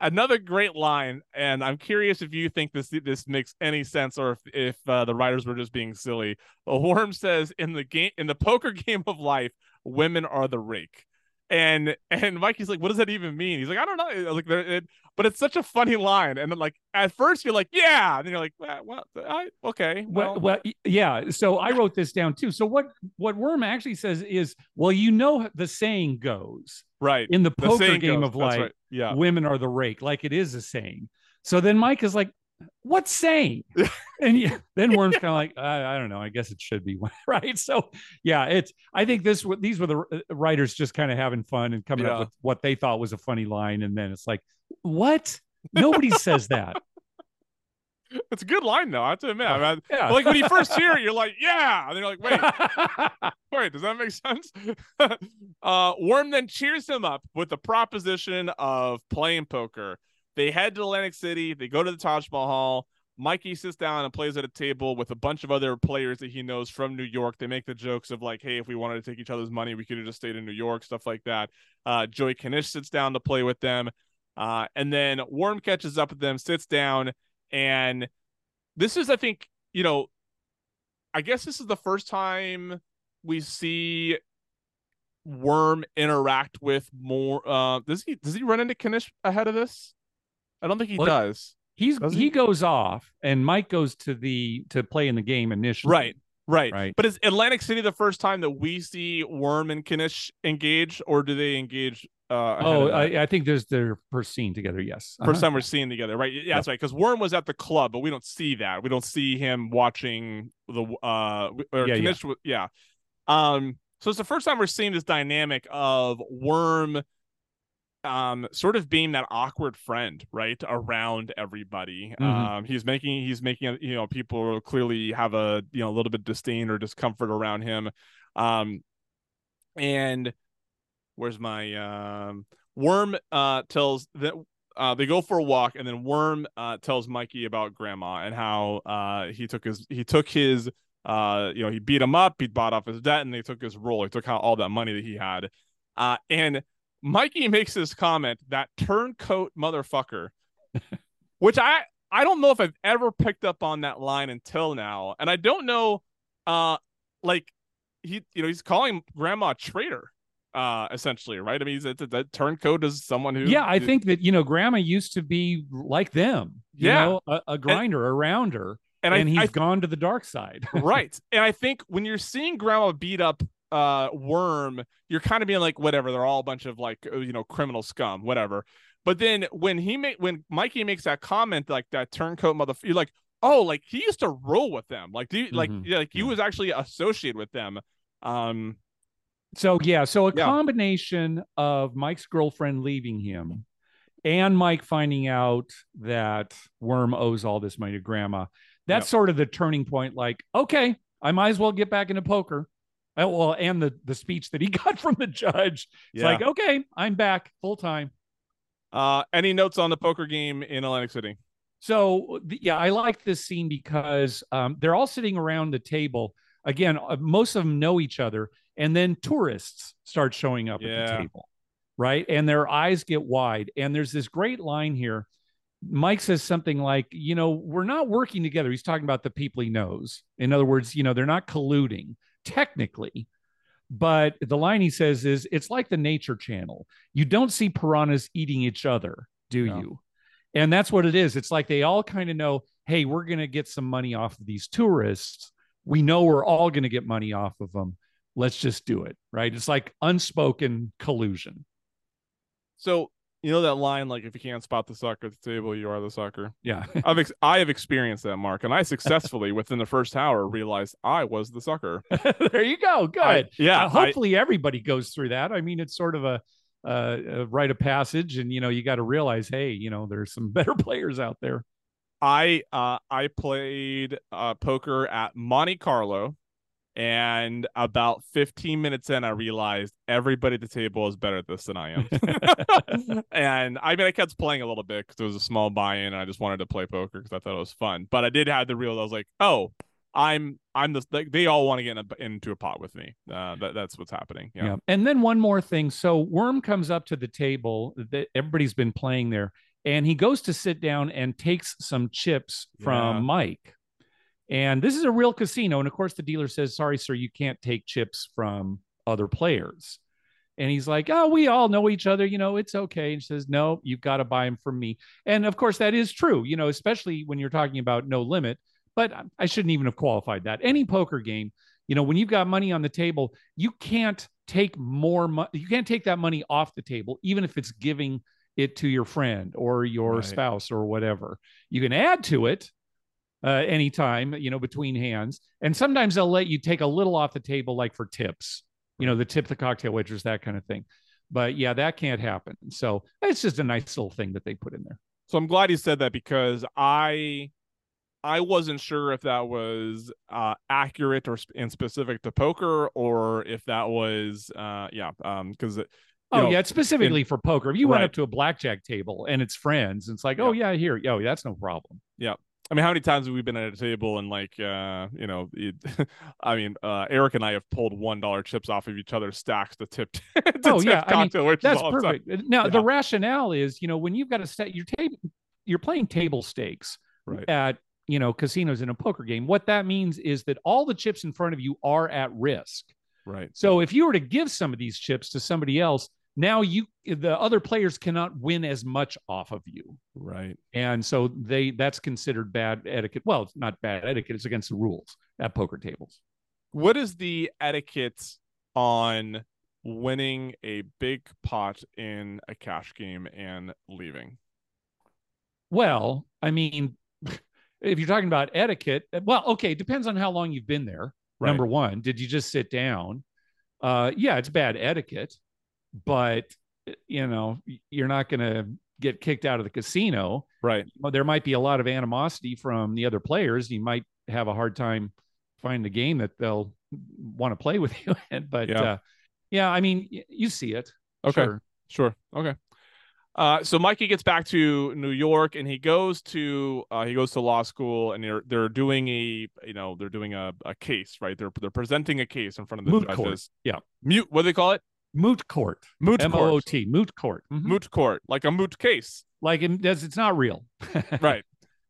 another great line, and I'm curious if you think this this makes any sense or if, if uh, the writers were just being silly. But Worm says, in the game, in the poker game of life, women are the rake. And and Mikey's like, what does that even mean? He's like, I don't know. Like, it, but it's such a funny line. And then, like, at first you're like, yeah, and then you're like, well, well I, okay, well. well, well, yeah. So I wrote this down too. So what what Worm actually says is, well, you know, the saying goes, right, in the poker game of life, right. yeah, women are the rake. Like, it is a saying. So then Mike is like, what saying? And yeah, then Worm's yeah. kind of like, I, I don't know. I guess it should be right. So yeah, it's. I think this these were the writers just kind of having fun and coming yeah. up with what they thought was a funny line, and then it's like, what? Nobody says that. It's a good line though. I have to admit. I mean, yeah. Like when you first hear it, you're like, yeah, and then you're like, wait, wait, does that make sense? uh, Worm then cheers him up with the proposition of playing poker. They head to Atlantic City. They go to the Taj Mahal. Mikey sits down and plays at a table with a bunch of other players that he knows from New York. They make the jokes of like, hey, if we wanted to take each other's money, we could have just stayed in New York, stuff like that. Uh, Joey Knish sits down to play with them. Uh, and then Worm catches up with them, sits down. And this is, I think, you know, I guess this is the first time we see Worm interact with more. Uh, does he does he run into Knish ahead of this? I don't think he well, does. He's does he? he goes off, and Mike goes to the to play in the game initially. Right, right, right. But is Atlantic City the first time that we see Worm and Knish engage, or do they engage? Uh, oh, I, I think there's their first scene together. Yes, uh-huh. First time we're seeing together. Right, yeah, yep. That's right. Because Worm was at the club, but we don't see that. We don't see him watching the. Uh, or yeah, Knish, yeah. yeah. Um. So it's the first time we're seeing this dynamic of Worm. Um, sort of being that awkward friend, right, around everybody. Mm-hmm. Um, he's making he's making you know people clearly have a you know a little bit of disdain or discomfort around him. Um, and where's my um Worm? Uh, tells that uh they go for a walk, and then Worm uh tells Mikey about Grandma and how uh he took his he took his uh you know he beat him up, he bought off his debt, and they took his roll, he took out all that money that he had, uh and. Mikey makes this comment, that turncoat motherfucker, which I, I don't know if I've ever picked up on that line until now. And I don't know, uh, like he, you know, he's calling Grandma a traitor, uh, essentially. Right. I mean, he's that turncoat is someone who, yeah, I is, think that, you know, Grandma used to be like them, you yeah. know, a, a grinder, and, a rounder, and, and I, he's I, gone to the dark side. Right. And I think when you're seeing Grandma beat up, uh Worm, you're kind of being like, whatever, they're all a bunch of like, you know, criminal scum, whatever. But then when he made, when Mikey makes that comment, like that turncoat motherfucker, you're like, oh, like he used to roll with them. Like, do you, mm-hmm. like, yeah, like he yeah. was actually associated with them. Um, so yeah, so a yeah. combination of Mike's girlfriend leaving him and Mike finding out that Worm owes all this money to Grandma. That's yeah. sort of the turning point. Like, okay, I might as well get back into poker. I, well, and the the speech that he got from the judge. It's yeah. like, okay, I'm back full time. Uh, any notes on the poker game in Atlantic City? So yeah, I like this scene because um, they're all sitting around the table. Again, most of them know each other, and then tourists start showing up yeah. at the table, right? And their eyes get wide. And there's this great line here. Mike says something like, you know, we're not working together. He's talking about the people he knows. In other words, you know, they're not colluding technically. But the line he says is, it's like the Nature Channel. You don't see piranhas eating each other, do no. you? And that's what it is. It's like they all kind of know, hey, we're going to get some money off of these tourists. We know we're all going to get money off of them. Let's just do it, right? It's like unspoken collusion. So, you know that line, like, if you can't spot the sucker at the table, you are the sucker. Yeah. I've ex I have experienced that, Mark, and I successfully, within the first hour, realized I was the sucker. There you go. Good. I, yeah. Uh, hopefully I, everybody goes through that. I mean, it's sort of a, uh, a rite of passage, and, you know, you got to realize, hey, you know, there's some better players out there. I, uh, I played uh, poker at Monte Carlo, and about fifteen minutes in, I realized everybody at the table is better at this than I am. And I mean, I kept playing a little bit because it was a small buy-in, and I just wanted to play poker because I thought it was fun. But I did have the real. I was like, oh, I'm, I'm the. Like, they all want to get in a, into a pot with me. Uh, that, that's what's happening. Yeah. yeah. And then one more thing. So Worm comes up to the table that everybody's been playing there, and he goes to sit down and takes some chips yeah. from Mike. And this is a real casino. And of course, the dealer says, sorry, sir, you can't take chips from other players. And he's like, oh, we all know each other. You know, it's okay. And she says, no, you've got to buy them from me. And of course, that is true, you know, especially when you're talking about no limit. But I shouldn't even have qualified that. Any poker game, you know, when you've got money on the table, you can't take more money. You can't take that money off the table, even if it's giving it to your friend or your right. spouse or whatever. You can add to it. Uh, anytime, you know, between hands. And sometimes they'll let you take a little off the table, like for tips, you know, the tip, the cocktail waitress, that kind of thing. But yeah, that can't happen. So it's just a nice little thing that they put in there. So I'm glad you said that, because I, I wasn't sure if that was uh, accurate or sp and specific to poker, or if that was, uh, yeah, because um, oh know, yeah, it's specifically in, for poker. If you right. went up to a blackjack table and it's friends, and it's like, yeah. oh yeah, here, yo, that's no problem. Yeah. I mean, how many times have we been at a table and, like, uh, you know, it, I mean, uh, Eric and I have pulled one dollar chips off of each other, stacks to tip. to oh, tip yeah. Cocktail, I mean, that's perfect. Time. Now, yeah. the rationale is, you know, when you've got a set, you're, you're playing table stakes right. at, you know, casinos in a poker game. What that means is that all the chips in front of you are at risk. Right. So if you were to give some of these chips to somebody else, now you, the other players cannot win as much off of you. Right. And so they, that's considered bad etiquette. Well, it's not bad etiquette. It's against the rules at poker tables. What is the etiquette on winning a big pot in a cash game and leaving? Well, I mean, if you're talking about etiquette, well, okay. It depends on how long you've been there. Right. Number one, did you just sit down? Uh, yeah, it's bad etiquette. But, you know, you're not going to get kicked out of the casino. Right. There might be a lot of animosity from the other players. You might have a hard time finding a game that they'll want to play with you in. But, yeah. Uh, yeah, I mean, you see it. Okay. Sure. sure. Okay. Uh, so Mikey gets back to New York, and he goes to uh, he goes to law school, and they're they're doing a you know they're doing a, a case, right? They're they're presenting a case in front of the moot judges. Court. Yeah. Mute. What do they call it? Moot court, moot M O O T, court, M O O T, moot court, mm-hmm. moot court, like a moot case, like it does. It's not real, right?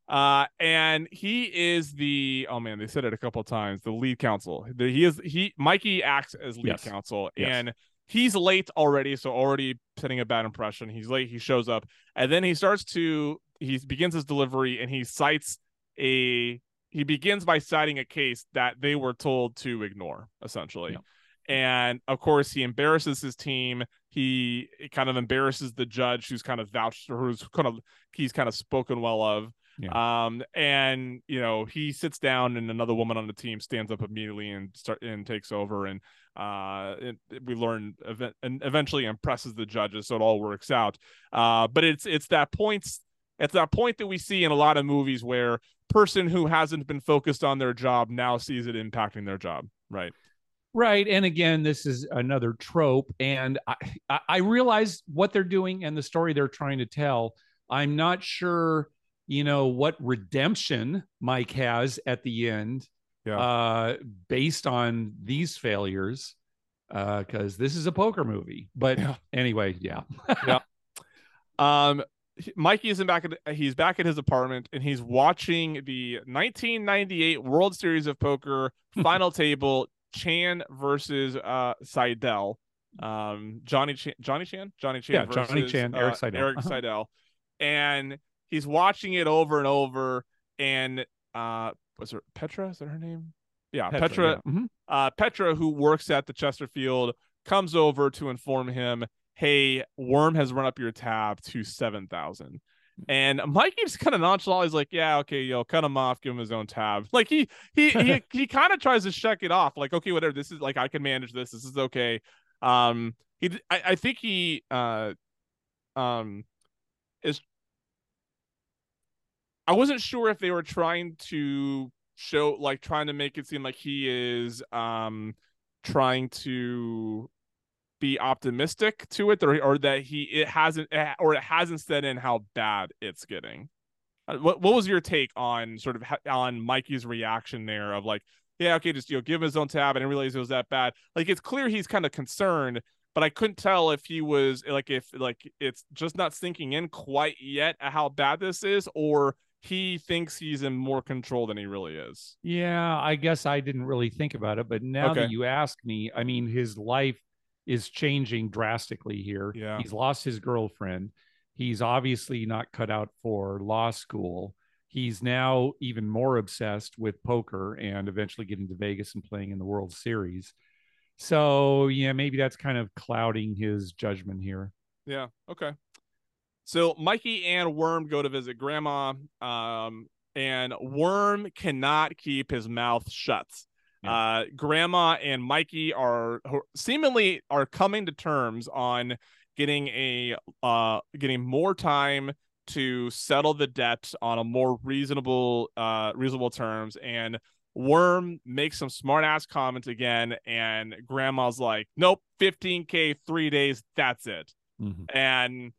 Uh, and he is the oh man, they said it a couple of times. The lead counsel. The, he is he. Mikey acts as lead yes. counsel, yes. and he's late already, so already setting a bad impression. He's late. He shows up, and then he starts to he begins his delivery, and he cites a he begins by citing a case that they were told to ignore, essentially. No. And of course, he embarrasses his team. He kind of embarrasses the judge, who's kind of vouched, or who's kind of he's kind of spoken well of. Yeah. Um, and you know, he sits down, and another woman on the team stands up immediately and start and takes over. And uh, it, it, we learn event and eventually impresses the judges, so it all works out. Uh, but it's it's that points it's that point that we see in a lot of movies where person who hasn't been focused on their job now sees it impacting their job, right? Right. And again, this is another trope. And I, I realize what they're doing and the story they're trying to tell. I'm not sure, you know, what redemption Mike has at the end, yeah. uh, based on these failures, because uh, this is a poker movie. But yeah. anyway, yeah. yeah. Um, Mikey isn't back at he's back at his apartment, and he's watching the nineteen ninety-eight World Series of Poker final table. Chan versus uh Seidel, um Johnny Chan, Johnny Chan, Johnny Chan, yeah, versus, Johnny Chan, uh, Eric Seidel, Eric Seidel, and he's watching it over and over. And uh, was her Petra? Is that her name? Yeah, Petra. Petra, yeah. Uh, Petra, who works at the Chesterfield, comes over to inform him, "Hey, Worm has run up your tab to seven thousand." And Mikey just kind of nonchalant. He's like, "Yeah, okay, yo, cut him off, give him his own tab." Like he he he he kind of tries to check it off. Like, okay, whatever. This is like I can manage this. This is okay. Um, he I, I think he uh um is. I wasn't sure if they were trying to show like trying to make it seem like he is um trying to be optimistic to it, or, or that he it hasn't or it hasn't set in how bad it's getting. What what was your take on sort of on Mikey's reaction there of like, yeah, okay, just you know, give him his own tab? I didn't realize it was that bad. Like, it's clear he's kind of concerned, but I couldn't tell if he was like if like it's just not sinking in quite yet how bad this is, or he thinks he's in more control than he really is. Yeah, I guess I didn't really think about it, but now okay. that you ask me, I mean, his life is changing drastically here. Yeah. He's lost his girlfriend. He's obviously not cut out for law school. He's now even more obsessed with poker and eventually getting to Vegas and playing in the World Series. So yeah, maybe that's kind of clouding his judgment here. Yeah. Okay. So Mikey and Worm go to visit Grandma, um, and Worm cannot keep his mouth shut. Uh, Grandma and Mikey are seemingly are coming to terms on getting a uh getting more time to settle the debt on a more reasonable uh reasonable terms. And Worm makes some smart ass comments again, and Grandma's like, "Nope, fifteen K, three days, that's it." Mm-hmm. And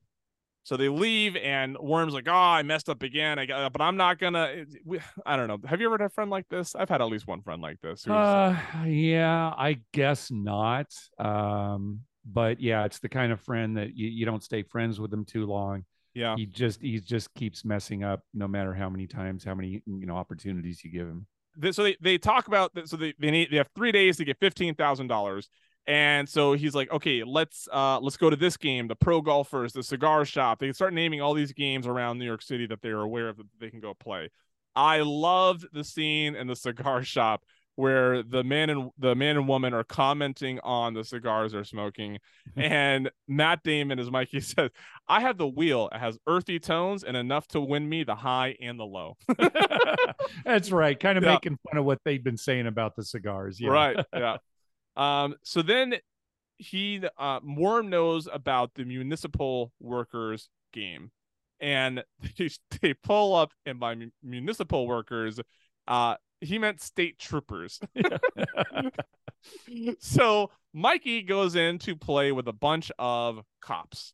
so they leave, and Worm's like, "Oh, I messed up again. I got, but I'm not gonna." We, I don't know. Have you ever had a friend like this? I've had at least one friend like this. Who's... Uh, yeah, I guess not. Um, but yeah, it's the kind of friend that you, you don't stay friends with them too long. Yeah, he just he just keeps messing up, no matter how many times, how many you know opportunities you give him. So they they talk about so they they need they have three days to get fifteen thousand dollars. And so he's like, okay, let's uh, let's go to this game, the Pro Golfers, the Cigar Shop. They start naming all these games around New York City that they're aware of that they can go play. I loved the scene in the cigar shop where the man and the man and woman are commenting on the cigars they're smoking. And Matt Damon, as Mikey says, "I have the wheel. It has earthy tones and enough to win me the high and the low." That's right. Kind of yeah. making fun of what they've been saying about the cigars. Yeah. Right. Yeah. Um, so then he, uh, Worm knows about the municipal workers game, and they, they pull up, and by mu municipal workers, uh, he meant state troopers. So Mikey goes in to play with a bunch of cops,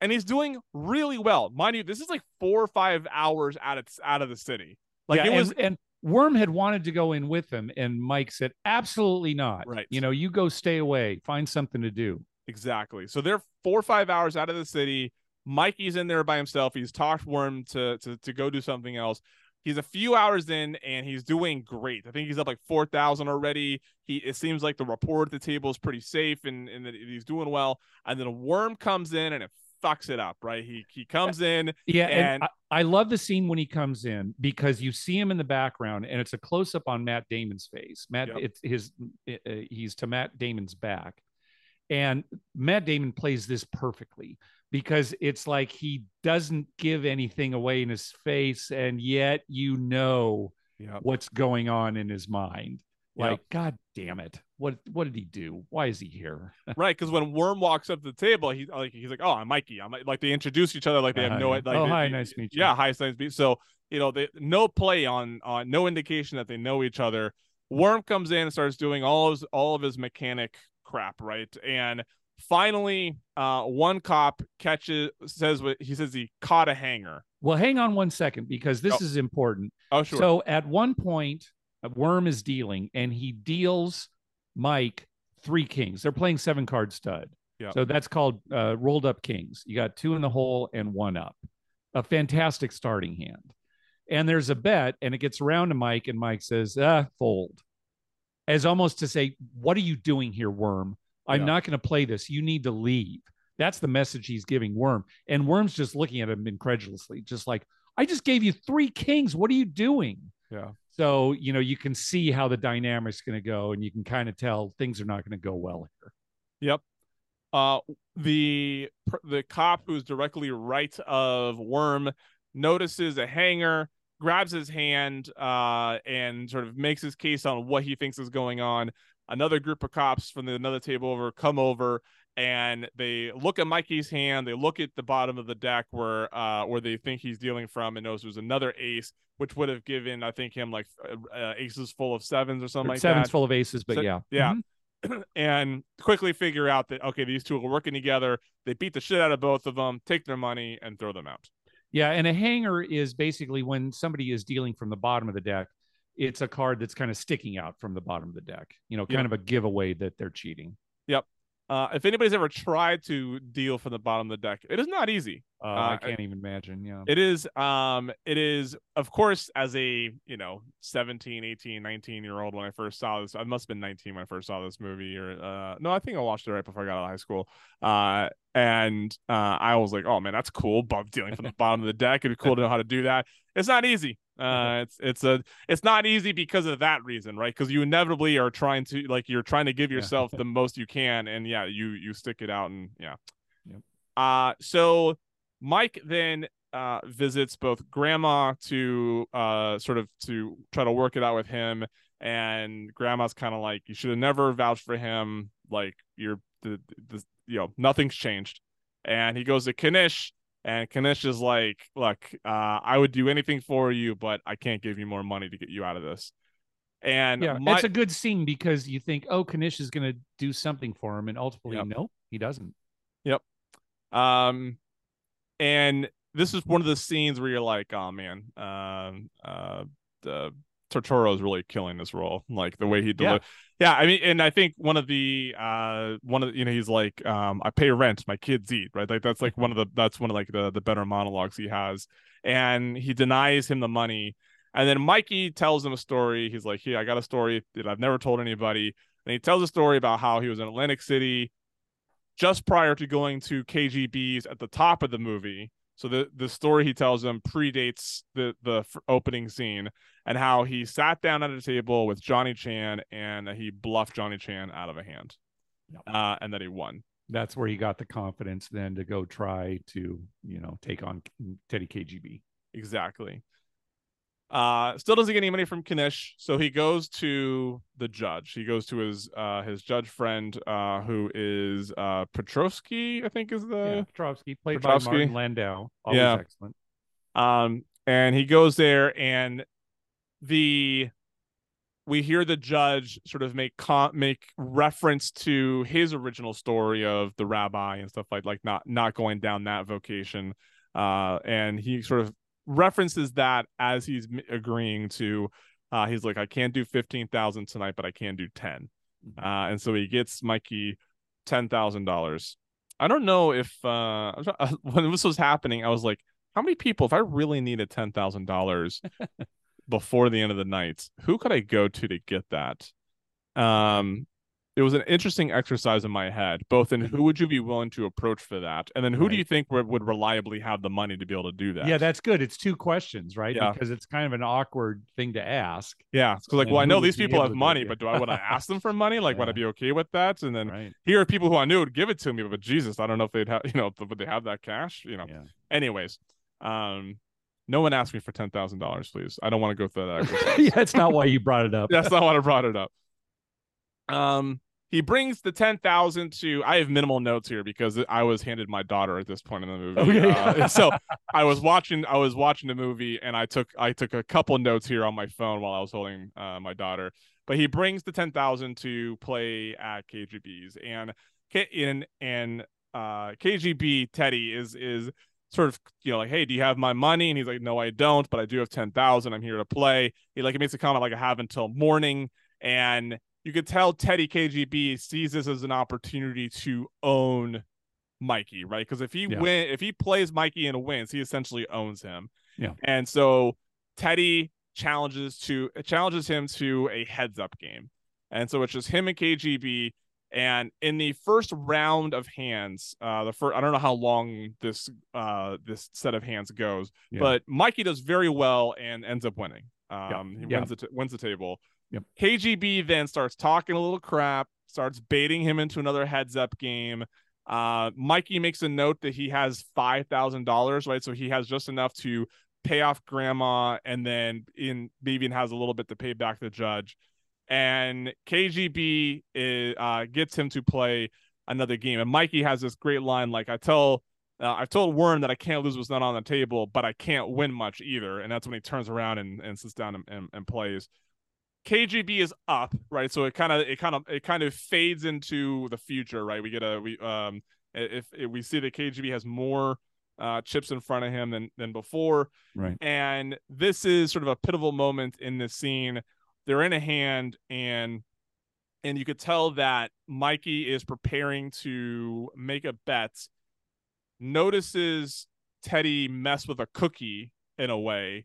and he's doing really well. Mind you, this is like four or five hours out of, out of the city. Like yeah, it and, was, and Worm had wanted to go in with him, and Mike said, absolutely not. Right. You know, you go stay away, find something to do. Exactly. So they're four or five hours out of the city. Mikey's in there by himself. He's talked Worm to, to, to go do something else. He's a few hours in, and he's doing great. I think he's up like four thousand already. He, it seems like the rapport at the table is pretty safe, and, and that he's doing well. And then a Worm comes in, and it fucks it up, right? He he comes in. Yeah, and, and I, I love the scene when he comes in, because you see him in the background, and it's a close up on Matt Damon's face. Matt, yep. it's his it, uh, he's to Matt Damon's back, and Matt Damon plays this perfectly, because it's like he doesn't give anything away in his face, and yet you know yep. what's going on in his mind. Like, yep. God damn it. What what did he do? Why is he here? Right, because when Worm walks up to the table, he's like, he's like, oh, I'm Mikey. I'm like, they introduce each other like they have uh, no idea. Like, oh, they, hi, they, nice to meet you. Yeah, hi, nice to meet you. So, you know, they, no play on, on, no indication that they know each other. Worm comes in and starts doing all his, all of his mechanic crap, right? And finally, uh, one cop catches, says what he says he caught a hanger. Well, hang on one second, because this oh. is important. Oh, sure. So at one point, Worm is dealing, and he deals Mike three kings. They're playing seven card stud. Yeah. So that's called uh, rolled up kings. You got two in the hole and one up. A fantastic starting hand. And there's a bet, and it gets around to Mike, and Mike says, ah, fold. As almost to say, what are you doing here, Worm? I'm yeah. not going to play this. You need to leave. That's the message he's giving Worm. And Worm's just looking at him incredulously, just like, I just gave you three kings. What are you doing? Yeah. So, you know, you can see how the dynamic's going to go, and you can kind of tell things are not going to go well here. Yep. Uh, the the cop who's directly right of Worm notices a hanger, grabs his hand, uh, and sort of makes his case on what he thinks is going on. Another group of cops from the, another table over come over, and they look at Mikey's hand. They look at the bottom of the deck where uh, where they think he's dealing from, and knows there's another ace, which would have given, I think, him like uh, aces full of sevens or something or like sevens that. Sevens full of aces, but so, yeah. Yeah. Mm-hmm. And quickly figure out that, okay, these two are working together. They beat the shit out of both of them, take their money, and throw them out. Yeah, and a hanger is basically when somebody is dealing from the bottom of the deck, it's a card that's kind of sticking out from the bottom of the deck. You know, kind yep. of a giveaway that they're cheating. Yep. Uh, if anybody's ever tried to deal from the bottom of the deck, it is not easy. Uh, uh, I can't even imagine. Yeah, it is. Um, it is, of course, as a, you know, seventeen, eighteen, nineteen year old, when I first saw this, I must've been nineteen when I first saw this movie, or, uh, no, I think I watched it right before I got out of high school. Uh, and, uh, I was like, oh man, that's cool. Bob dealing from the bottom of the deck. It'd be cool to know how to do that. It's not easy. Uh, it's, it's a, it's not easy because of that reason, right? Cause you inevitably are trying to, like, you're trying to give yourself yeah. the most you can. And yeah, you, you stick it out, and yeah. Yep. Uh, so Mike then, uh, visits both Grandma to, uh, sort of to try to work it out with him. And Grandma's kind of like, you should have never vouched for him. Like, you're the, the, you know, nothing's changed. And he goes to Knish. And Knish is like, look, uh, I would do anything for you, but I can't give you more money to get you out of this. And yeah, my... it's a good scene, because you think, oh, Knish is going to do something for him. And ultimately, yep. no, he doesn't. Yep. Um, and this is one of the scenes where you're like, oh, man, um, uh, the Turturro is really killing this role. Like, the way he delivers. Yeah. yeah. I mean, and I think one of the, uh, one of the, you know, he's like, um, I pay rent, my kids eat, right? Like, that's like one of the, that's one of like the, the better monologues he has. And he denies him the money. And then Mikey tells him a story. He's like, here, I got a story that I've never told anybody. And he tells a story about how he was in Atlantic City just prior to going to K G B's at the top of the movie. So the, the story he tells them predates the, the opening scene, and how he sat down at a table with Johnny Chan, and he bluffed Johnny Chan out of a hand, yep. uh, and that he won. That's where he got the confidence then to go try to, you know, take on Teddy K G B. Exactly. Uh, still doesn't get any money from Knish, so he goes to the judge. He goes to his uh, his judge friend, uh, who is uh, Petrovsky, I think is the yeah, Petrovsky, played Petrovsky. by Martin Landau. Always yeah, excellent. Um, and he goes there, and the we hear the judge sort of make con make reference to his original story of the rabbi and stuff like like not not going down that vocation, uh, and he sort of references that as he's agreeing to uh he's like, I can't do fifteen thousand tonight, but I can do ten. Mm-hmm. Uh and so he gets Mikey ten thousand dollars. I don't know if uh when this was happening, I was like, how many people, if I really needed ten thousand dollars before the end of the night, who could I go to to get that? Um there was an interesting exercise in my head, both in who would you be willing to approach for that, and then who right. do you think would, would reliably have the money to be able to do that? Yeah, that's good. It's two questions, right? Yeah. Because it's kind of an awkward thing to ask. Yeah, because so like, and well, I know these people have money, but do I would I ask them for money? Like, yeah. would I be okay with that? And then right. here are people who I knew would give it to me, but Jesus, I don't know if they'd have, you know, would they have that cash? You know. Yeah. Anyways, um. No one asked me for ten thousand dollars, please. I don't want to go through that exercise. Yeah, that's not why you brought it up. That's not why I brought it up. Um, he brings the ten thousand to. I have minimal notes here because I was handed my daughter at this point in the movie. Okay. Uh, so I was watching. I was watching the movie, and I took. I took a couple notes here on my phone while I was holding uh, my daughter. But he brings the ten thousand to play at K G B's, and in and uh, K G B Teddy is is. sort of, you know, like, hey, do you have my money? And he's like, no, I don't, but I do have ten thousand. I'm here to play. He like, he makes a comment like, I have until morning. And you could tell Teddy K G B sees this as an opportunity to own Mikey, right? Because if he yeah. win, if he plays Mikey and wins, he essentially owns him. Yeah. And so Teddy challenges to challenges him to a heads up game. And so it's just him and K G B. And in the first round of hands, uh, the first, I don't know how long this uh, this set of hands goes, yeah. but Mikey does very well and ends up winning. Um, yeah. He yeah. wins, the t- wins the table. Yep. K G B then starts talking a little crap, starts baiting him into another heads up game. Uh, Mikey makes a note that he has five thousand dollars, right? So he has just enough to pay off Grandma, and then in maybe has a little bit to pay back the judge. And K G B is, uh, gets him to play another game. And Mikey has this great line, like, I tell, uh, I've told Worm that I can't lose what's not on the table, but I can't win much either. And that's when he turns around and, and sits down and, and, and plays. K G B is up, right? So it kind of, it kind of, it kind of fades into the future, right? We get a, we, um, if, if we see that K G B has more uh, chips in front of him than, than before. Right. And this is sort of a pivotal moment in this scene. They're in a hand, and and you could tell that Mikey is preparing to make a bet, notices Teddy mess with a cookie in a way,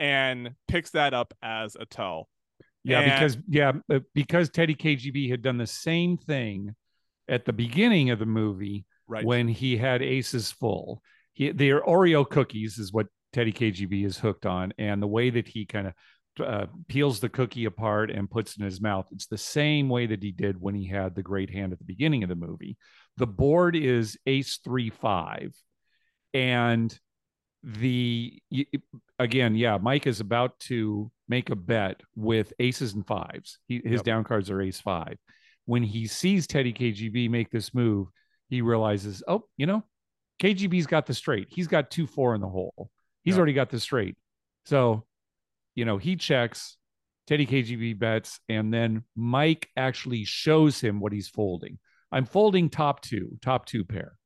and picks that up as a tell. Yeah, and, because yeah, because Teddy K G B had done the same thing at the beginning of the movie right. when he had aces full. He, their Oreo cookies is what Teddy K G B is hooked on, and the way that he kind of Uh, peels the cookie apart and puts it in his mouth. It's the same way that he did when he had the great hand at the beginning of the movie. The board is ace three five, and the again, yeah, Mike is about to make a bet with aces and fives. He, his yep. down cards are ace five. When he sees Teddy K G B make this move, he realizes, oh, you know, K G B's got the straight. He's got two four in the hole. He's yep. already got the straight. So. You know, he checks, Teddy K G B bets, and then Mike actually shows him what he's folding. I'm folding top two, top two pair.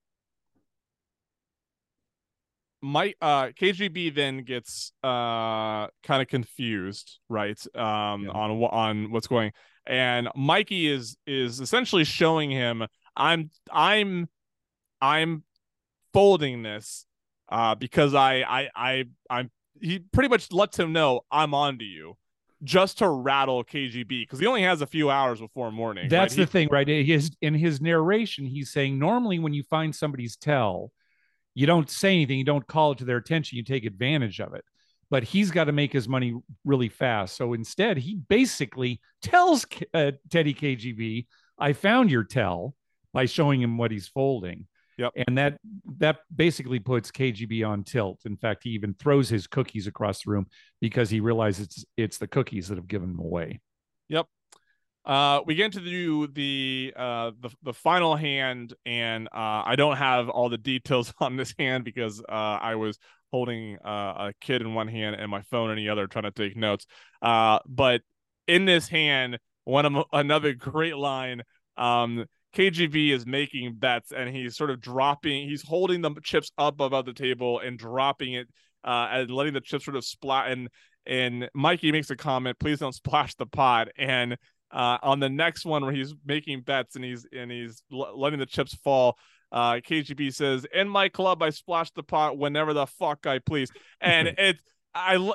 Mike, uh, K G B then gets uh, kind of confused, right, um, yeah. on on what's going, and Mikey is is essentially showing him, I'm I'm I'm folding this uh, because I I I I'm. He pretty much lets him know I'm on to you just to rattle K G B because he only has a few hours before morning. That's right? the he, thing, right? His, in his narration, he's saying normally when you find somebody's tell, you don't say anything. You don't call it to their attention. You take advantage of it. But he's got to make his money really fast. So instead, he basically tells uh, Teddy K G B, I found your tell by showing him what he's folding. Yep. And that that basically puts K G B on tilt. In fact, he even throws his cookies across the room because he realizes it's, it's the cookies that have given him away. Yep. Uh, we get into the the, uh, the the final hand, and uh, I don't have all the details on this hand because uh, I was holding uh, a kid in one hand and my phone in the other, trying to take notes. Uh, but in this hand, one of another great line. Um, K G B is making bets, and he's sort of dropping, he's holding the chips up above the table and dropping it uh, and letting the chips sort of splash. And, and Mikey makes a comment, please don't splash the pot. And uh, on the next one where he's making bets and he's, and he's l- letting the chips fall, uh, K G B says, in my club, I splash the pot whenever the fuck I please. And it, I,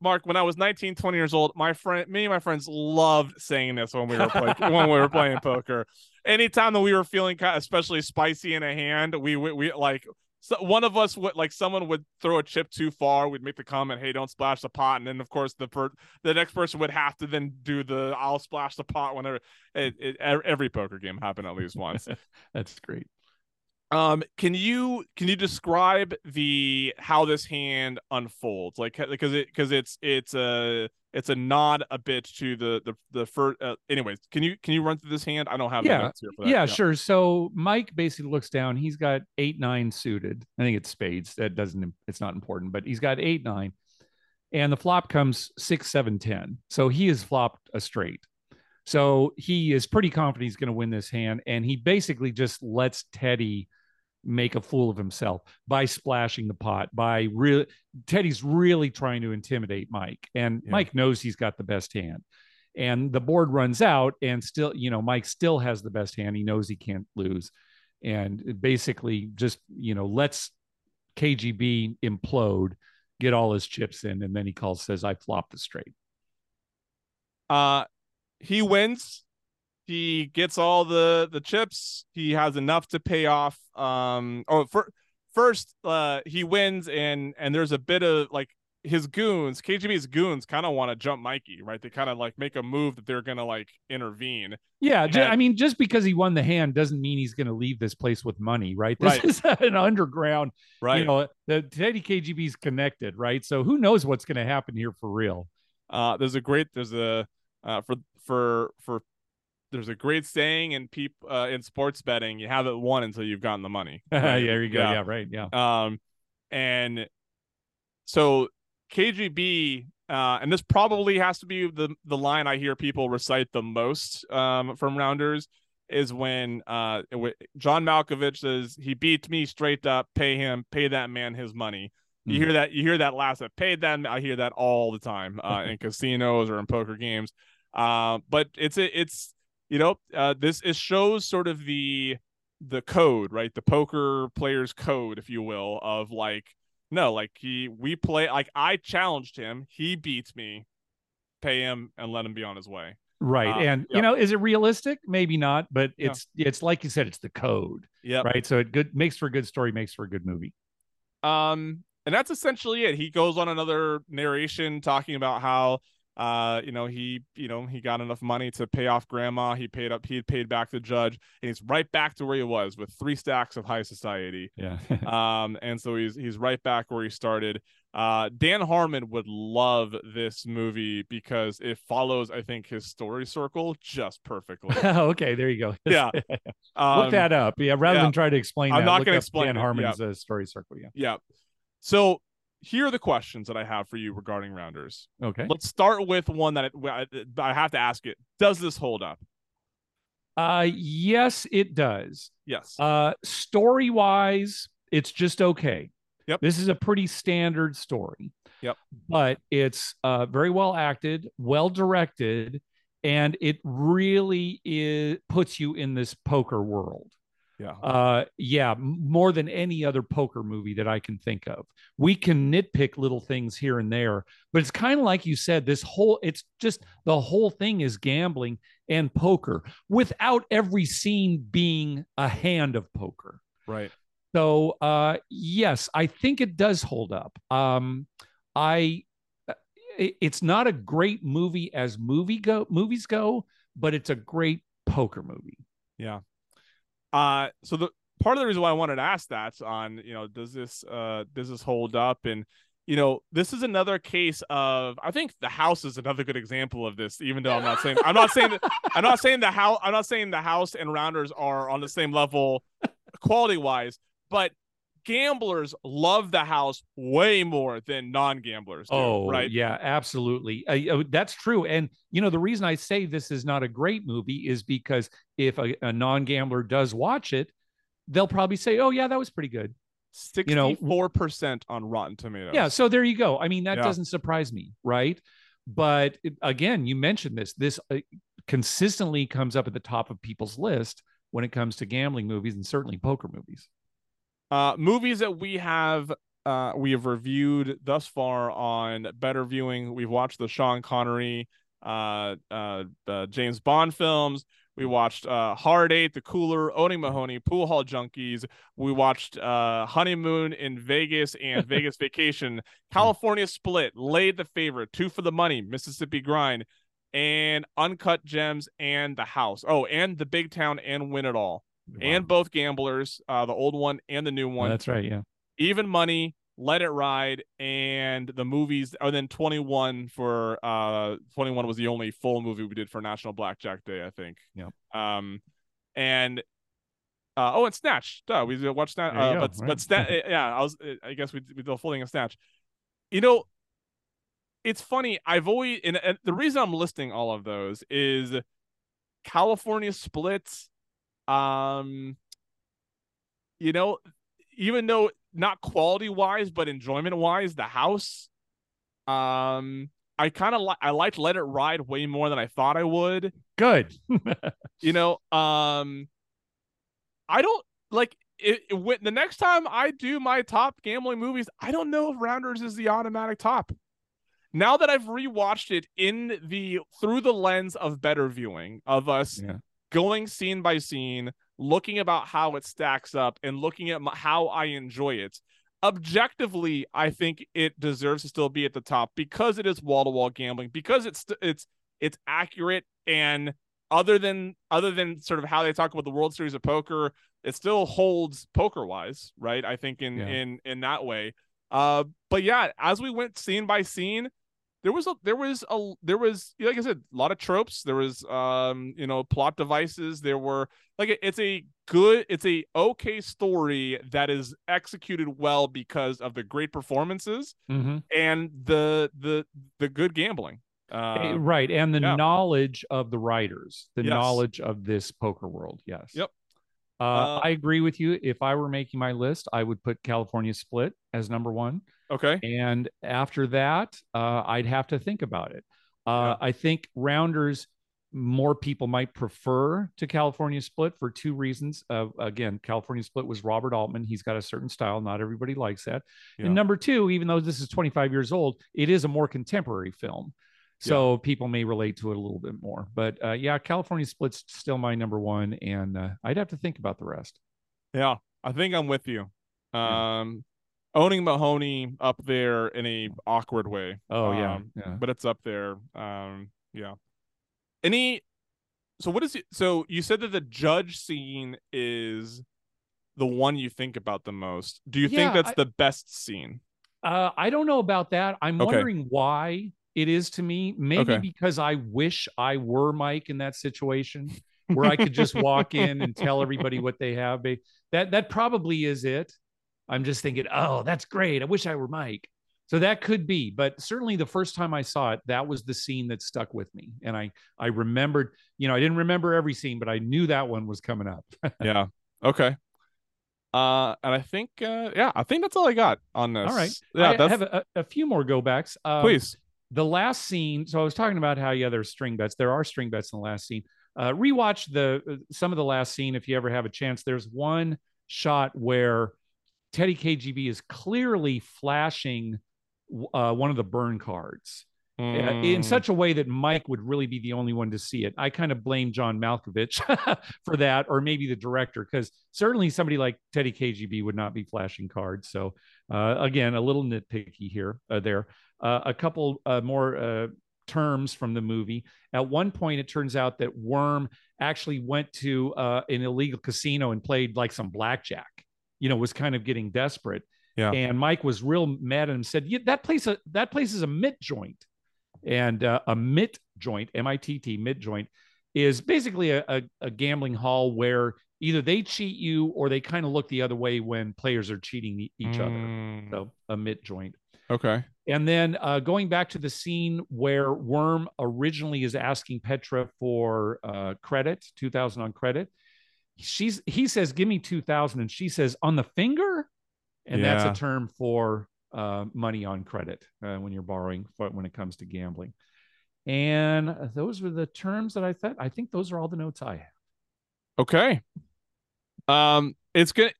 Mark, when I was nineteen, twenty years old, my friend, me and my friends loved saying this when we were play, when we were playing poker. Anytime that we were feeling kind of especially spicy in a hand, we we, we like so one of us would like someone would throw a chip too far. We'd make the comment, "Hey, don't splash the pot," and then of course the per the next person would have to then do the "I'll splash the pot" whenever. It, it, every poker game happened at least once. That's great. Um, can you can you describe the how this hand unfolds? Like, because it because it's it's a it's a nod a bit to the the the first. Uh, anyways, can you can you run through this hand? I don't have yeah here for that. Yeah, yeah sure. So Mike basically looks down. He's got eight nine suited. I think it's spades. That doesn't it's not important, but he's got eight nine, and the flop comes six seven ten. So he has flopped a straight. So he is pretty confident he's going to win this hand, and he basically just lets Teddy make a fool of himself by splashing the pot, by really Teddy's really trying to intimidate Mike, and yeah. Mike knows he's got the best hand, and the board runs out, and still, you know, Mike still has the best hand. He knows he can't lose, and basically just, you know, lets K G B implode, get all his chips in, and then he calls, says, "I flopped the straight." Uh, he wins. He gets all the the chips. He has enough to pay off. Um, oh, for, first, uh, he wins, and and there's a bit of like his goons, K G B's goons, kind of want to jump Mikey, right? They kind of like make a move that they're gonna like intervene. Yeah, and, I mean, just because he won the hand doesn't mean he's gonna leave this place with money, right? This right. is an underground, right? You know, the Teddy K G B's connected, right? So who knows what's gonna happen here for real? Uh, there's a great, there's a uh, for for for. There's a great saying in peop uh, in sports betting: you haven't won until you've gotten the money. Right? There you go. Yeah. yeah, right. Yeah. Um, and so K G B, uh, and this probably has to be the the line I hear people recite the most um, from Rounders, is when uh, John Malkovich says, "He beat me straight up. Pay him. Pay that man his money." Mm-hmm. You hear that? You hear that last? I paid that. I hear that all the time uh, in casinos or in poker games. Uh, but it's a, it's You know, uh, this it shows sort of the the code, right? The poker player's code, if you will, of like, no, like he we play like I challenged him, he beats me, pay him and let him be on his way. Right. Um, and yep. you know, is it realistic? Maybe not, but it's yeah. it's like you said, it's the code. Yeah. Right. So it good makes for a good story, makes for a good movie. Um, and that's essentially it. He goes on another narration talking about how Uh, you know, he, you know, he got enough money to pay off Grandma. He paid up, he paid back the judge, and he's right back to where he was with three stacks of high society. Yeah. um, and so he's, he's right back where he started. Uh, Dan Harmon would love this movie because it follows, I think, his story circle just perfectly. Okay. There you go. Yeah. um, look that up. Yeah. Rather yeah. than try to explain, I'm that, not going to explain Dan it. Harmon's yeah. story circle. Yeah. Yeah. So, here are the questions that I have for you regarding Rounders. Okay. Let's start with one that I, I have to ask it. Does this hold up? Uh, yes, it does. Yes. Uh, story-wise, it's just okay. Yep. This is a pretty standard story. Yep. But it's uh, very well acted, well directed, and it really is, puts you in this poker world. Yeah. Uh, yeah. More than any other poker movie that I can think of. We can nitpick little things here and there, but it's kind of like you said, this whole, it's just the whole thing is gambling and poker without every scene being a hand of poker. Right. So, uh, yes, I think it does hold up. Um, I, it's not a great movie as movie go movies go, but it's a great poker movie. Yeah. Uh, so the part of the reason why I wanted to ask that on, you know, does this, uh, does this hold up? And, you know, this is another case of, I think The House is another good example of this, even though I'm not saying, I'm not saying, that, I'm not saying the house, I'm not saying The House and Rounders are on the same level quality wise, but gamblers love The House way more than non-gamblers do, oh, right? Yeah, absolutely. Uh, that's true. And, you know, the reason I say this is not a great movie is because if a, a non-gambler does watch it, they'll probably say, oh, yeah, that was pretty good. sixty-four percent you know, on Rotten Tomatoes. Yeah, so there you go. I mean, that yeah. doesn't surprise me, right? But it, again, you mentioned this. This uh, consistently comes up at the top of people's list when it comes to gambling movies and certainly poker movies. Uh, movies that we have uh, we have reviewed thus far on Better Viewing. We've watched the Sean Connery, uh, uh, uh, James Bond films. We watched uh, Hard Eight, The Cooler, Owning Mahoney, Pool Hall Junkies. We watched uh, Honeymoon in Vegas and Vegas Vacation. California Split, Laid the Favorite, Two for the Money, Mississippi Grind, and Uncut Gems and The House. Oh, and The Big Town and Win It All. Wow. And both Gamblers, uh, the old one and the new one. Oh, that's right, yeah. Even Money, Let It Ride, and the movies, and then twenty-one for uh twenty-one was the only full movie we did for National Blackjack Day, I think. Yeah. Um, and uh oh, and Snatch. Duh, we watched that. Uh, but right. but Snatch. Yeah, I was. I guess we we did a full thing of Snatch. You know, it's funny. I've always and, and the reason I'm listing all of those is California Splits. Um, you know, even though, not quality wise, but enjoyment wise, The House. Um, I kind of li- I liked Let It Ride way more than I thought I would. Good. You know, um, I don't like it, it when, the next time I do my top gambling movies, I don't know if Rounders is the automatic top. Now that I've rewatched it in the through the lens of Better Viewing, of us yeah. going scene by scene, looking about how it stacks up and looking at my, how I enjoy it. Objectively, I think it deserves to still be at the top because it is wall-to-wall gambling, because it's it's it's accurate, and other than other than sort of how they talk about the World Series of Poker, it still holds poker-wise, right? I think in yeah. in in that way. Uh, but yeah, as we went scene by scene, there was a there was a there was like I said, a lot of tropes. There was um you know plot devices. There were like it's a good it's a okay story that is executed well because of the great performances mm-hmm. and the the the good gambling. Uh, right, and the yeah. knowledge of the writers, the yes. knowledge of this poker world. Yes. Yep. Uh, uh, I agree with you. If I were making my list, I would put California Split as number one. Okay. And after that, uh, I'd have to think about it. Uh, yeah. I think Rounders, more people might prefer to California Split for two reasons. Uh, again, California Split was Robert Altman. He's got a certain style. Not everybody likes that. Yeah. And number two, even though this is twenty-five years old, it is a more contemporary film. So yeah. people may relate to it a little bit more, but uh, yeah, California Split's still my number one, and uh, I'd have to think about the rest. Yeah, I think I'm with you. Um, yeah. Owning Mahoney up there in a awkward way. Oh yeah, um, yeah. but it's up there. Um, yeah. Any? So what is it? So you said that the judge scene is the one you think about the most. Do you yeah, think that's I, the best scene? Uh, I don't know about that. I'm okay. wondering why it is to me, maybe okay. because I wish I were Mike in that situation where I could just walk in and tell everybody what they have. That that probably is it. I'm just thinking, oh, that's great. I wish I were Mike. So that could be, but certainly the first time I saw it, that was the scene that stuck with me. And I, I remembered, you know, I didn't remember every scene, but I knew that one was coming up. Yeah. Okay. Uh, and I think, uh, yeah, I think that's all I got on this. All right. Yeah, I that's... have a, a few more go backs. Um, Please. The last scene, so I was talking about how, yeah, there's string bets. There are string bets in the last scene. Uh, rewatch the uh, some of the last scene if you ever have a chance. There's one shot where Teddy K G B is clearly flashing uh, one of the burn cards mm. in such a way that Mike would really be the only one to see it. I kind of blame John Malkovich for that, or maybe the director, because certainly somebody like Teddy K G B would not be flashing cards. So uh, again, a little nitpicky here, uh, there. Uh, a couple uh, more uh, terms from the movie. At one point, it turns out that Worm actually went to uh, an illegal casino and played like some blackjack, you know, was kind of getting desperate. Yeah. And Mike was real mad at him and said, yeah, that place, uh, that place is a mitt joint. And uh, a mitt joint, M I T T, mitt joint, is basically a, a, a gambling hall where either they cheat you or they kind of look the other way when players are cheating each mm. other. So a mitt joint. Okay. And then uh, going back to the scene where Worm originally is asking Petra for uh, credit, two thousand on credit. She's He says, give me two thousand. And she says, on the finger? And yeah. that's a term for uh, money on credit uh, when you're borrowing for, when it comes to gambling. And those were the terms that I thought. I think those are all the notes I have. Okay. Um, it's good.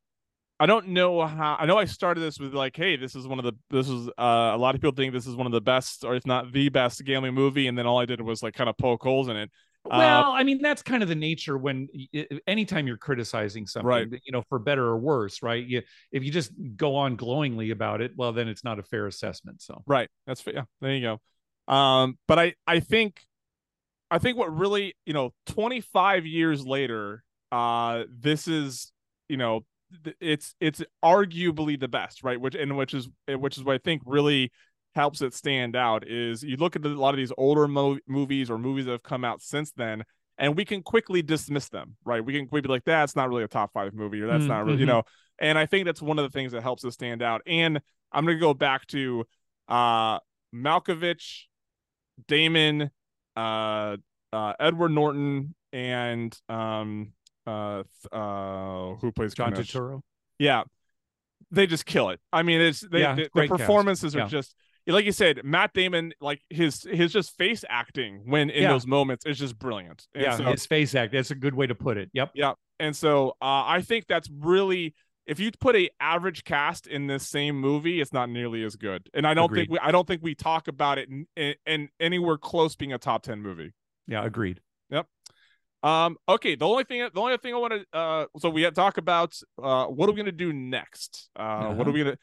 I don't know how. I know I started this with like, hey, this is one of the, this is uh, a lot of people think this is one of the best, or if not the best gambling movie. And then all I did was like kind of poke holes in it. Well, uh, I mean, that's kind of the nature when anytime you're criticizing something, right, you know, for better or worse, right? You, if you just go on glowingly about it, well, then it's not a fair assessment. So, right. That's fair. Yeah, there you go. Um, but I, I think, I think what really, you know, twenty-five years later, uh, this is, you know, it's, it's arguably the best, right? Which, and which is, which is what I think really helps it stand out is you look at a lot of these older mo movies or movies that have come out since then, and we can quickly dismiss them, right? We can quickly be like, that's not really a top five movie, or that's mm-hmm. not really, you know, and I think that's one of the things that helps us stand out. And I'm going to go back to uh, Malkovich, Damon, uh, uh, Edward Norton, and um, uh, uh, who plays John Turturro? Yeah. They just kill it. I mean, it's, they, yeah, the, the performances cast. are yeah. just, like you said, Matt Damon, like his his just face acting when in yeah. those moments is just brilliant. And yeah, so, his face act. That's a good way to put it. Yep. Yeah. And so uh, I think that's really, if you put a average cast in this same movie, it's not nearly as good. And I don't agreed. think we I don't think we talk about it in, in, in anywhere close being a top ten movie. Yeah, agreed. Yep. Um. Okay. The only thing, the only thing I want to, uh, so we have to talk about, uh, what are we going to do next? Uh, uh-huh. What are we going to?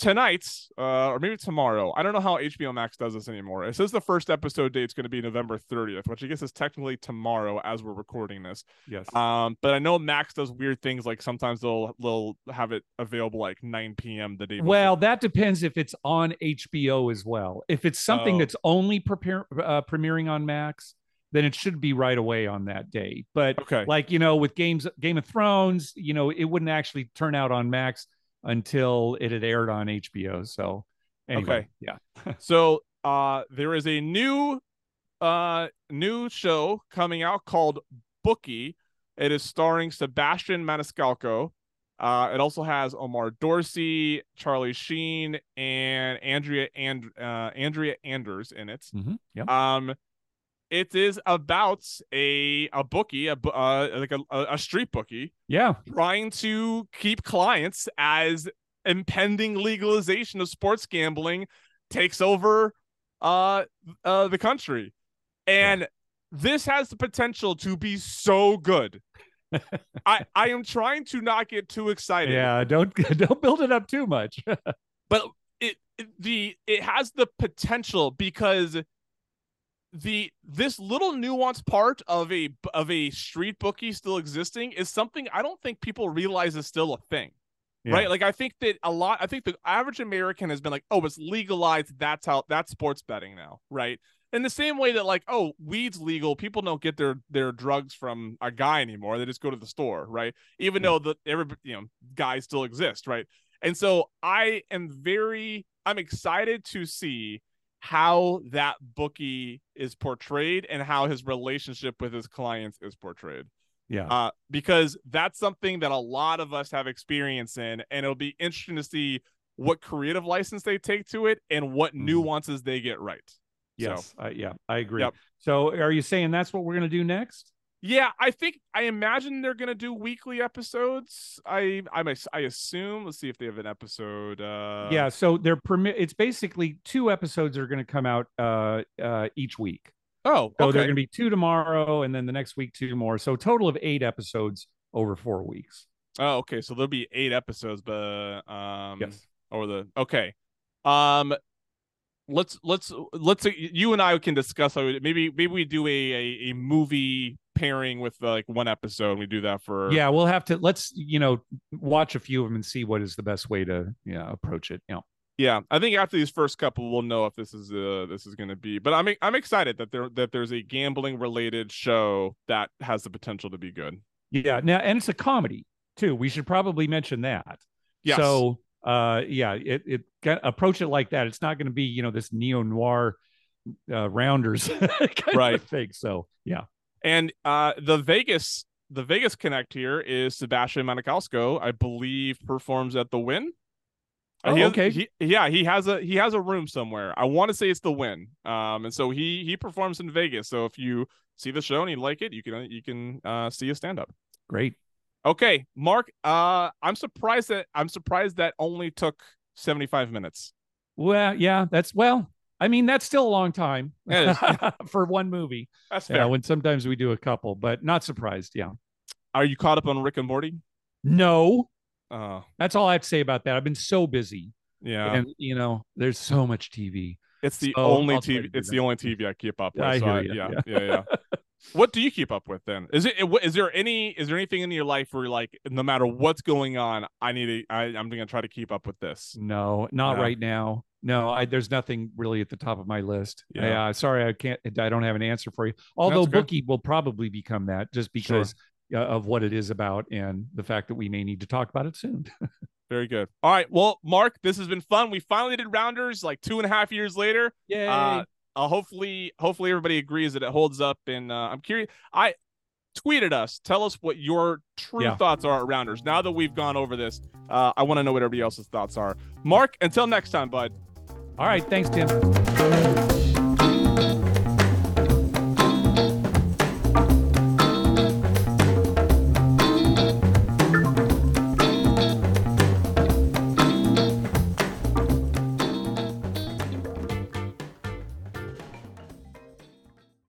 Tonight, uh, or maybe tomorrow. I don't know how H B O Max does this anymore. It says the first episode date's going to be November thirtieth, which I guess is technically tomorrow as we're recording this. Yes. Um, but I know Max does weird things, like sometimes they'll they'll have it available like nine p m the day before. Well, that depends if it's on H B O as well. If it's something oh. that's only prepare, uh, premiering on Max, then it should be right away on that day. But okay. like, you know, with games, Game of Thrones, you know, it wouldn't actually turn out on Max until it had aired on H B O. So anyway, okay. yeah. so uh, there is a new, uh, new show coming out called Bookie. It is starring Sebastian Maniscalco. Uh, it also has Omar Dorsey, Charlie Sheen, and Andrea and uh, Andrea Anders in it. Mm-hmm. Yep. Um, it is about a a bookie, a uh, like a a street bookie, yeah, trying to keep clients as impending legalization of sports gambling takes over uh, uh the country, and yeah. this has the potential to be so good. I I am trying to not get too excited. Yeah, don't don't build it up too much. But it, it the it has the potential because. The this little nuanced part of a of a street bookie still existing is something I don't think people realize is still a thing, yeah. right? Like I think that a lot. I think the average American has been like, "Oh, it's legalized. That's how that's sports betting now, right?" In the same way that like, "Oh, weed's legal. People don't get their their drugs from a guy anymore. They just go to the store, right?" Even yeah. though the every you know guys still exist, right? And so I am very I'm excited to see how that bookie is portrayed and how his relationship with his clients is portrayed. Yeah. Uh, because that's something that a lot of us have experience in, and it'll be interesting to see what creative license they take to it and what nuances they get right. Yes. So, uh, yeah, I agree. Yep. So are you saying that's what we're going to do next? Yeah, I think I imagine they're going to do weekly episodes. I I I assume. Let's see if they have an episode. Uh... Yeah, so they're permit. It's basically two episodes are going to come out uh, uh, each week. Oh, okay. So they're going to be two tomorrow, and then the next week two more. So total of eight episodes over four weeks. Oh, okay. So there'll be eight episodes, but um, yes. Or the okay. Um, let's let's let's you and I can discuss. Maybe maybe we do a a, a movie pairing with like one episode. We do that for yeah we'll have to let's you know watch a few of them and see what is the best way to yeah you know, approach it. Yeah you know. yeah I think after these first couple we'll know if this is uh this is going to be, but i'm i'm excited that there that there's a gambling related show that has the potential to be good. Yeah now and it's a comedy too, we should probably mention that. Yeah so uh yeah it, it approach it like that. It's not going to be you know this neo-noir uh Rounders kind right of thing. So yeah. And uh, the Vegas, the Vegas connect here is Sebastian Maniscalco, I believe, performs at the Wynn. Oh, he has, okay. He, yeah, he has a he has a room somewhere. I want to say it's the Wynn. Um, and so he he performs in Vegas. So if you see the show and you like it, you can you can uh, see his stand up. Great. Okay, Mark, uh, I'm surprised that I'm surprised that only took seventy-five minutes. Well, yeah, that's well, I mean, that's still a long time for one movie. That's fair. Yeah, when sometimes we do a couple, but not surprised. Yeah. Are you caught up on Rick and Morty? No. Uh, that's all I have to say about that. I've been so busy. Yeah. And, you know, there's so much T V. It's the so only T V. It's the only T V I keep up with. Yeah, so I I, yeah, yeah, yeah. yeah, yeah. What do you keep up with then? Is it? Is there any? Is there anything in your life where you're like, no matter what's going on, I need to. I, I'm going to try to keep up with this. No, not yeah. right now. No, I, there's nothing really at the top of my list. Yeah, I, uh, sorry, I can't. I don't have an answer for you. Although okay. Bookie will probably become that just because sure. of what it is about and the fact that we may need to talk about it soon. Very good. All right. Well, Mark, this has been fun. We finally did Rounders like two and a half years later. Yay. Uh, Uh, hopefully, hopefully everybody agrees that it holds up. And uh, I'm curious. I tweeted us. Tell us what your true yeah. thoughts are at Rounders. Now that we've gone over this, uh, I want to know what everybody else's thoughts are. Mark, until next time, bud. All right. Thanks, Tim.